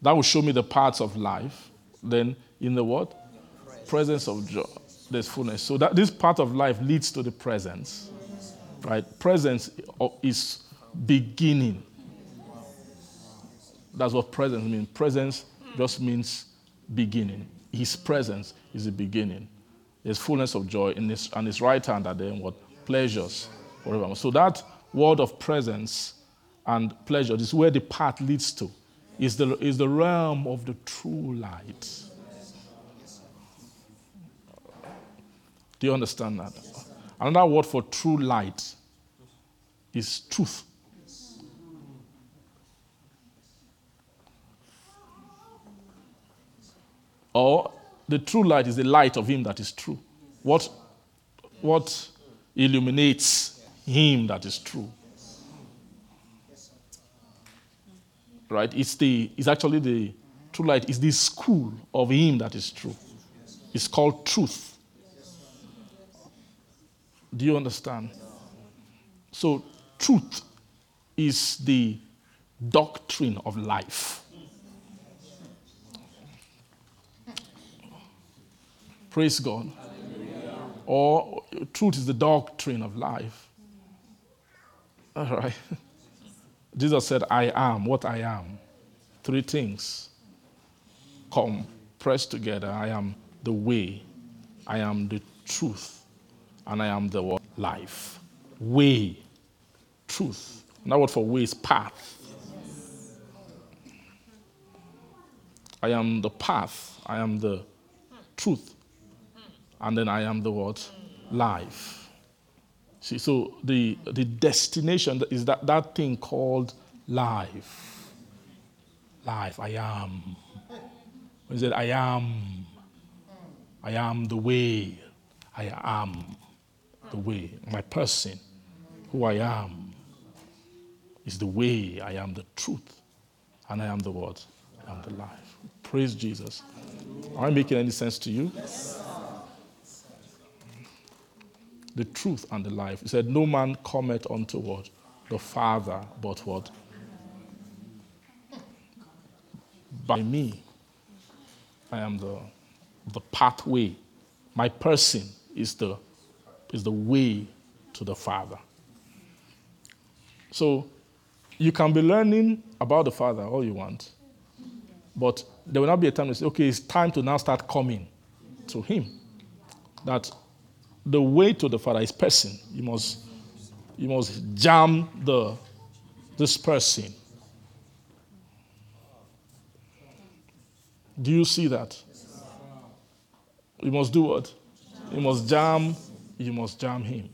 that will show me the paths of life. Then in the what? Presence of joy. There's fullness. So that this part of life leads to the presence. Right? Presence is beginning. That's what presence means. Presence just means beginning. His presence is the beginning. There's fullness of joy in this, and his right hand are then what? Pleasures forever. So that word of presence and pleasure is where the path leads to. It's the, it's the realm of the true light. Do you understand that? Another word for true light is truth. Or the true light is the light of him that is true. What, what illuminates him that is true? Right? It's the. It's actually the true light. It's the school of him that is true. It's called truth. Do you understand? So, truth is the doctrine of life. Praise God. Hallelujah. Or truth is the doctrine of life. All right. Jesus said, I am what I am. Three things compressed together. I am the way. I am the truth. And I am the word life. Way. Truth. And that word for way is path. Yes. I am the path. I am the truth. And then I am the word life. See, so the, the destination is that, that thing called life. Life. I am. When he said, I am. I am the way. I am. The way, my person, who I am, is the way. I am the truth, and I am the word. I am the life. Praise Jesus. Am I making any sense to you? Yes. The truth and the life. He said, "No man cometh unto what the Father, but what by me. I am the the pathway. My person is the." is the way to the Father. So you can be learning about the Father all you want, but there will not be a time to say, okay, it's time to now start coming to him. That the way to the Father is person. You must, you must jam the this person. Do you see that? You must do what? You must jam You must jam him.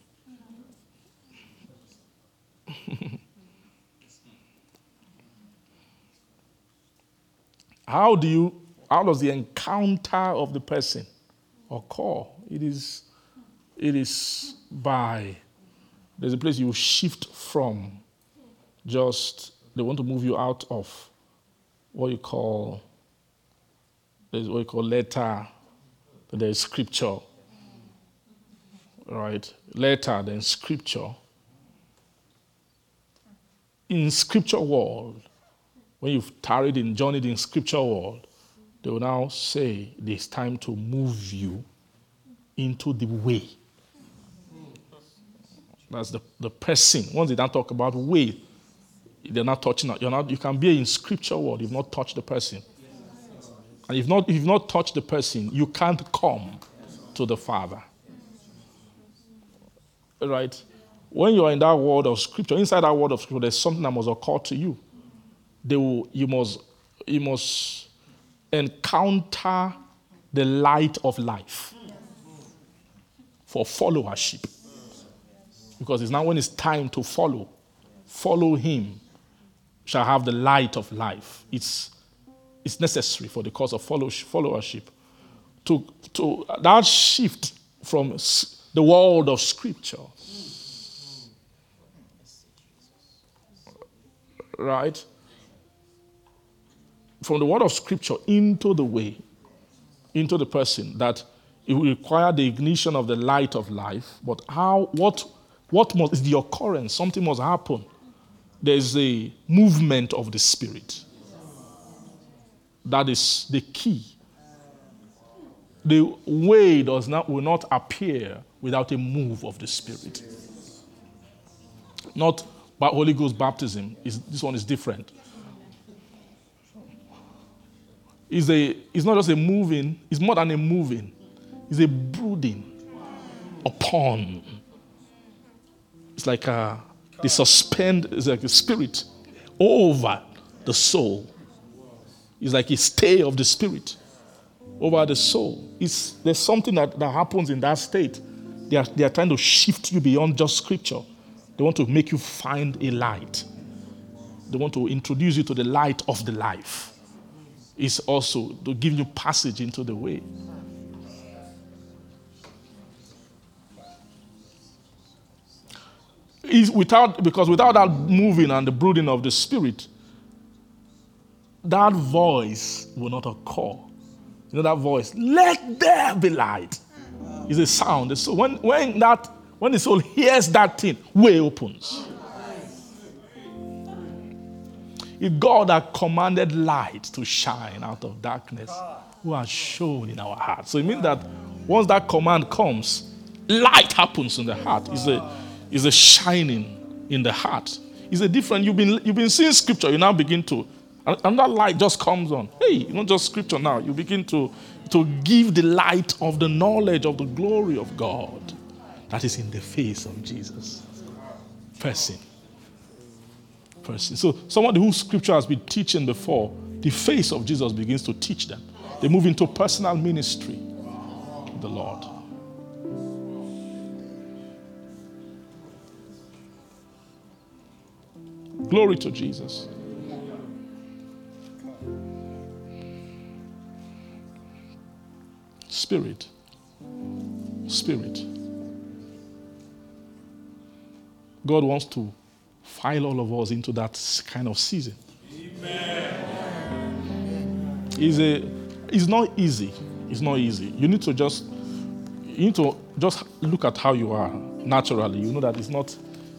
How do you, how does the encounter of the person occur? It is, it is by, there's a place you shift from just, they want to move you out of what you call, there's what you call letter, there's scripture. Right, later than scripture. In scripture world, when you've tarried and journeyed in scripture world, they will now say it is time to move you into the way. That's the, the person. Once they don't talk about way, they're not touching. You're not. You can be in scripture world. You've not touched the person, and if not, if you've not touched the person, you can't come to the Father. Right, when you are in that world of scripture, inside that world of scripture, there's something that must occur to you. They will, you must, you must encounter the light of life for followership. Because it's now when it's time to follow. Follow him shall have the light of life. It's, it's necessary for the cause of follow, followership. To, to that shift from the world of scriptures. Right? From the word of scripture into the way, into the person, that it will require the ignition of the light of life. But how, what, what must, is the occurrence? Something must happen. There's a movement of the Spirit. That is the key. The way does not, will not appear without a move of the Spirit. Not by Holy Ghost baptism. It's, this one is different. It's, a, it's not just a moving. It's more than a moving. It's a brooding upon. It's like a, they suspend, it's like a spirit over the soul. It's like a stay of the Spirit over the soul. It's, there's something that, that happens in that state. They are, they are trying to shift you beyond just scripture. They want to make you find a light. They want to introduce you to the light of the life. It's also to give you passage into the way. It's without, because without that moving and the brooding of the Spirit, that voice will not occur. You know that voice, let there be light. Wow. It's a sound. So when, when that when the soul hears that thing, way opens. It's God that commanded light to shine out of darkness, who has shown in our hearts. So it means that once that command comes, light happens in the heart. It's a, it's a shining in the heart. It's a different, you've been you've been seeing scripture, you now begin to. And that light just comes on. Hey, not just scripture now. You begin to, to give the light of the knowledge of the glory of God that is in the face of Jesus. Person. Person. So somebody whose scripture has been teaching before, the face of Jesus begins to teach them. They move into personal ministry with the Lord. Glory to Jesus. Spirit, Spirit. God wants to file all of us into that kind of season. Amen. It's, a, it's not easy. It's not easy. You need to just, you need to just look at how you are naturally. You know that it's not,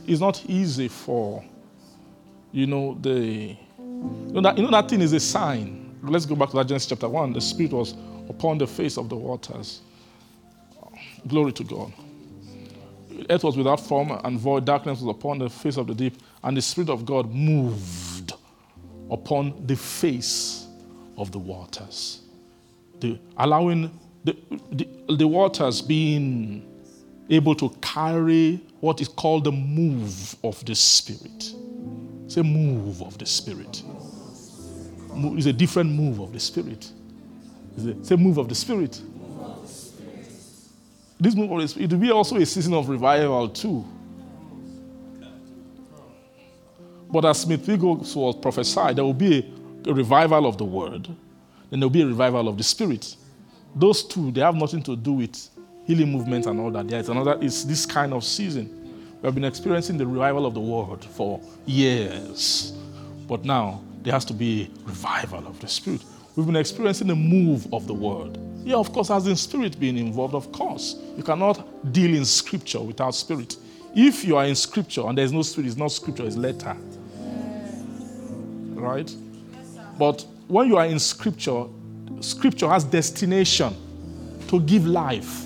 it's not easy for, you know the, you know that, you know that thing is a sign. Let's go back to that Genesis chapter one. The Spirit was upon the face of the waters. Glory to God. Earth was without form and void. Darkness was upon the face of the deep. And the Spirit of God moved upon the face of the waters. The, allowing the, the, the waters being able to carry what is called the move of the Spirit. It's a move of the Spirit. It's a different move of the Spirit. It's a move of the Spirit. Move of the Spirit. This move of the Spirit, it will be also a season of revival too. But as Smith-Wigglesworth was prophesied, there will be a, a revival of the Word, then there will be a revival of the Spirit. Those two, they have nothing to do with healing movements and all that. There is another. It's this kind of season. We have been experiencing the revival of the Word for years, but now there has to be a revival of the Spirit. We've been experiencing the move of the Word. Yeah, of course, hasn't Spirit been involved? Of course. You cannot deal in Scripture without Spirit. If you are in Scripture and there's no Spirit, it's not Scripture, it's letter. Yes. Right? Yes, but when you are in Scripture, Scripture has destination to give life. Yes.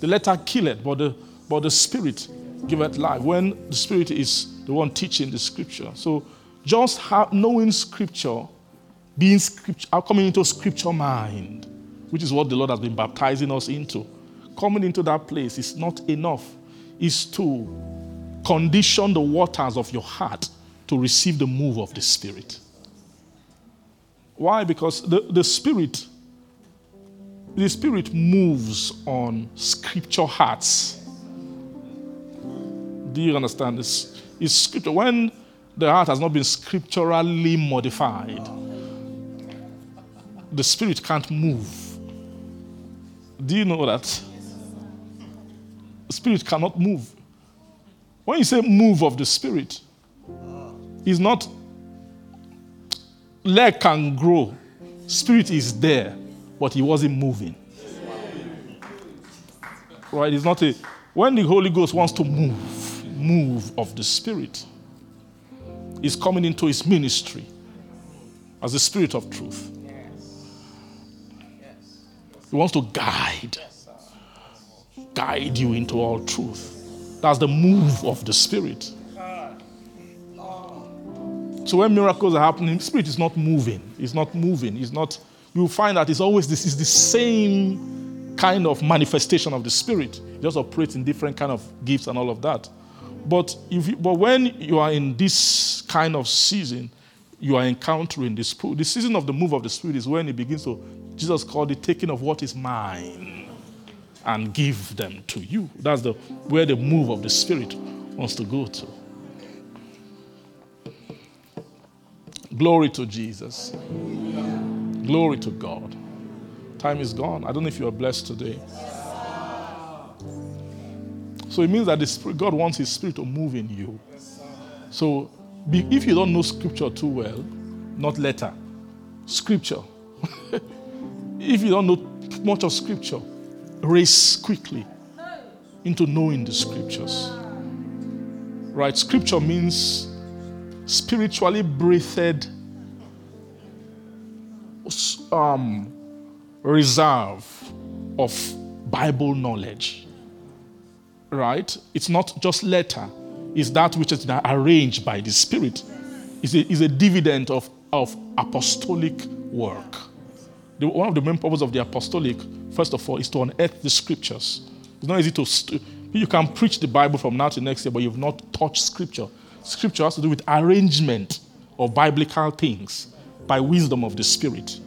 The letter killeth, but the, but the Spirit giveth life. When the Spirit is the one teaching the Scripture. So just have, knowing Scripture, being scripture, coming into scripture mind, which is what the Lord has been baptizing us into. Coming into that place is not enough. It's to condition the waters of your heart to receive the move of the Spirit. Why? Because the, the Spirit, the Spirit moves on scripture hearts. Do you understand this? It's scripture. When the heart has not been scripturally modified, the spirit can't move. Do you know that? The spirit cannot move. When you say move of the spirit, it's not leg can grow. Spirit is there, but he wasn't moving. Right? It's not a... When the Holy Ghost wants to move, move of the spirit, is coming into his ministry as the spirit of truth. He wants to guide, guide you into all truth. That's the move of the Spirit. So when miracles are happening, the Spirit is not moving. It's not moving. It's not. You find that it's always this. It's the same kind of manifestation of the Spirit. It just operates in different kind of gifts and all of that. But if you, but when you are in this kind of season, you are encountering this. The season of the move of the Spirit is when it begins to. Jesus called it taking of what is mine and give them to you. That's the where the move of the Spirit wants to go to. Glory to Jesus. Glory to God. Time is gone. I don't know if you are blessed today. So it means that the Spirit, God wants His Spirit to move in you. So if you don't know Scripture too well, not letter, Scripture. If you don't know much of Scripture, race quickly into knowing the Scriptures. Right? Scripture means spiritually breathed um, reserve of Bible knowledge. Right? It's not just letter. It's that which is arranged by the Spirit. It's a, it's a dividend of, of apostolic work. The, one of the main purposes of the apostolic, first of all, is to unearth the Scriptures. It's not easy to... St- you can preach the Bible from now to next year, but you've not touched Scripture. Scripture has to do with arrangement of biblical things by wisdom of the Spirit.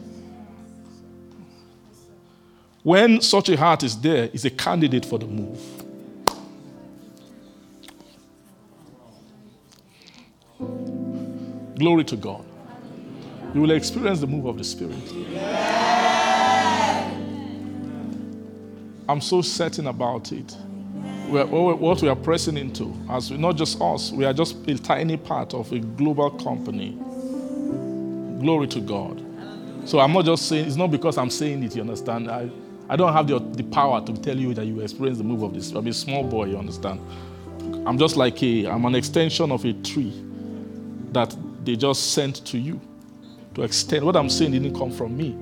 When such a heart is there, it's a candidate for the move. Glory to God. You will experience the move of the Spirit. Yeah. I'm so certain about it. We are, what we are pressing into, as we, not just us, we are just a tiny part of a global company. Glory to God. So I'm not just saying, it's not because I'm saying it, you understand. I, I don't have the, the power to tell you that you experience the move of this. I'm a small boy, you understand. I'm just like a, I'm an extension of a tree that they just sent to you. To extend what I'm saying didn't come from me.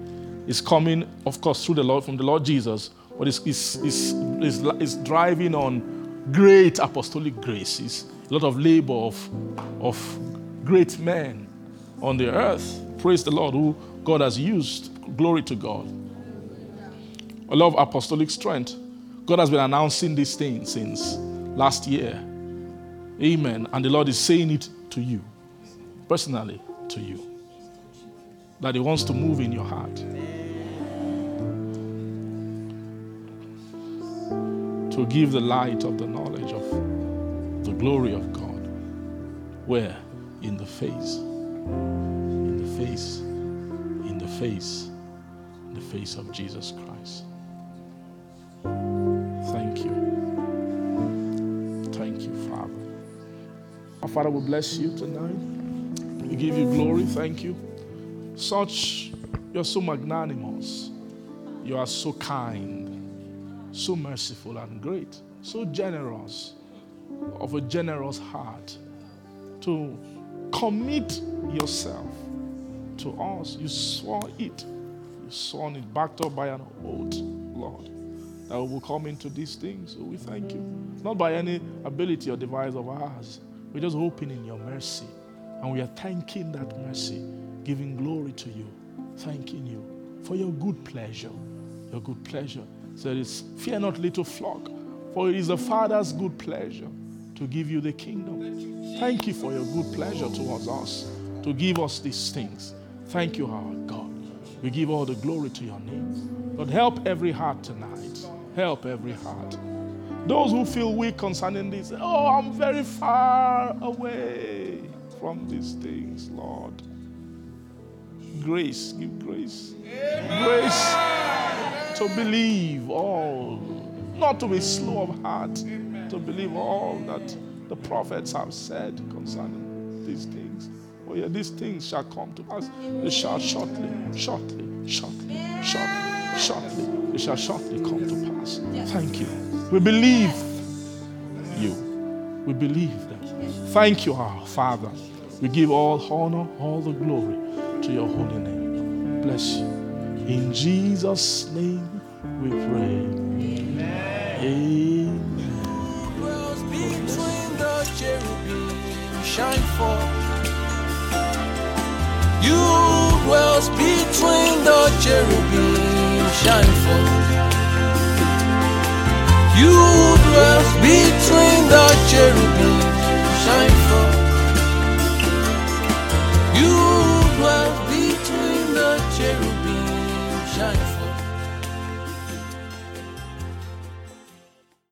It's coming, of course, through the Lord, from the Lord Jesus, but it's, it's, it's, it's, it's driving on great apostolic graces, a lot of labor of, of great men on the earth. Praise the Lord, who God has used. Glory to God. A lot of apostolic strength. God has been announcing this thing since last year. Amen. And the Lord is saying it to you, personally to you. That He wants to move in your heart. To give the light of the knowledge of the glory of God. Where? In the face. In the face. In the face. In the face of Jesus Christ. Thank you. Thank you, Father. Our Father will bless you tonight. We give you glory. Thank you. Such, you're so magnanimous, you are so kind, so merciful and great, so generous, of a generous heart, to commit yourself to us. You swore it, you swore it, backed up by an oath, Lord, that we will come into these things. So we thank you, not by any ability or device of ours. We're just hoping in your mercy, and we are thanking that mercy. Giving glory to you, thanking you for your good pleasure, your good pleasure. So it is, fear not, little flock, for it is the Father's good pleasure to give you the kingdom. Thank you for your good pleasure towards us, to give us these things. Thank you, our God. We give all the glory to your name. Lord, help every heart tonight. Help every heart. Those who feel weak concerning this, oh, I'm very far away from these things, Lord. Grace, give grace. Amen. Grace to believe all, not to be slow of heart, to believe all that the prophets have said concerning these things. Oh yeah, these things shall come to pass. They shall shortly, shortly, shortly, shortly, shortly, they shall shortly come to pass. Thank you. We believe you. We believe them. Thank you, our Father. We give all honor, all the glory to your holy name. Bless you. In Jesus' name we pray. Amen. Amen. Rose between the cherubim, shine forth. You dwells between the cherubim, shine forth. You dwells between the cherubim, shine forth.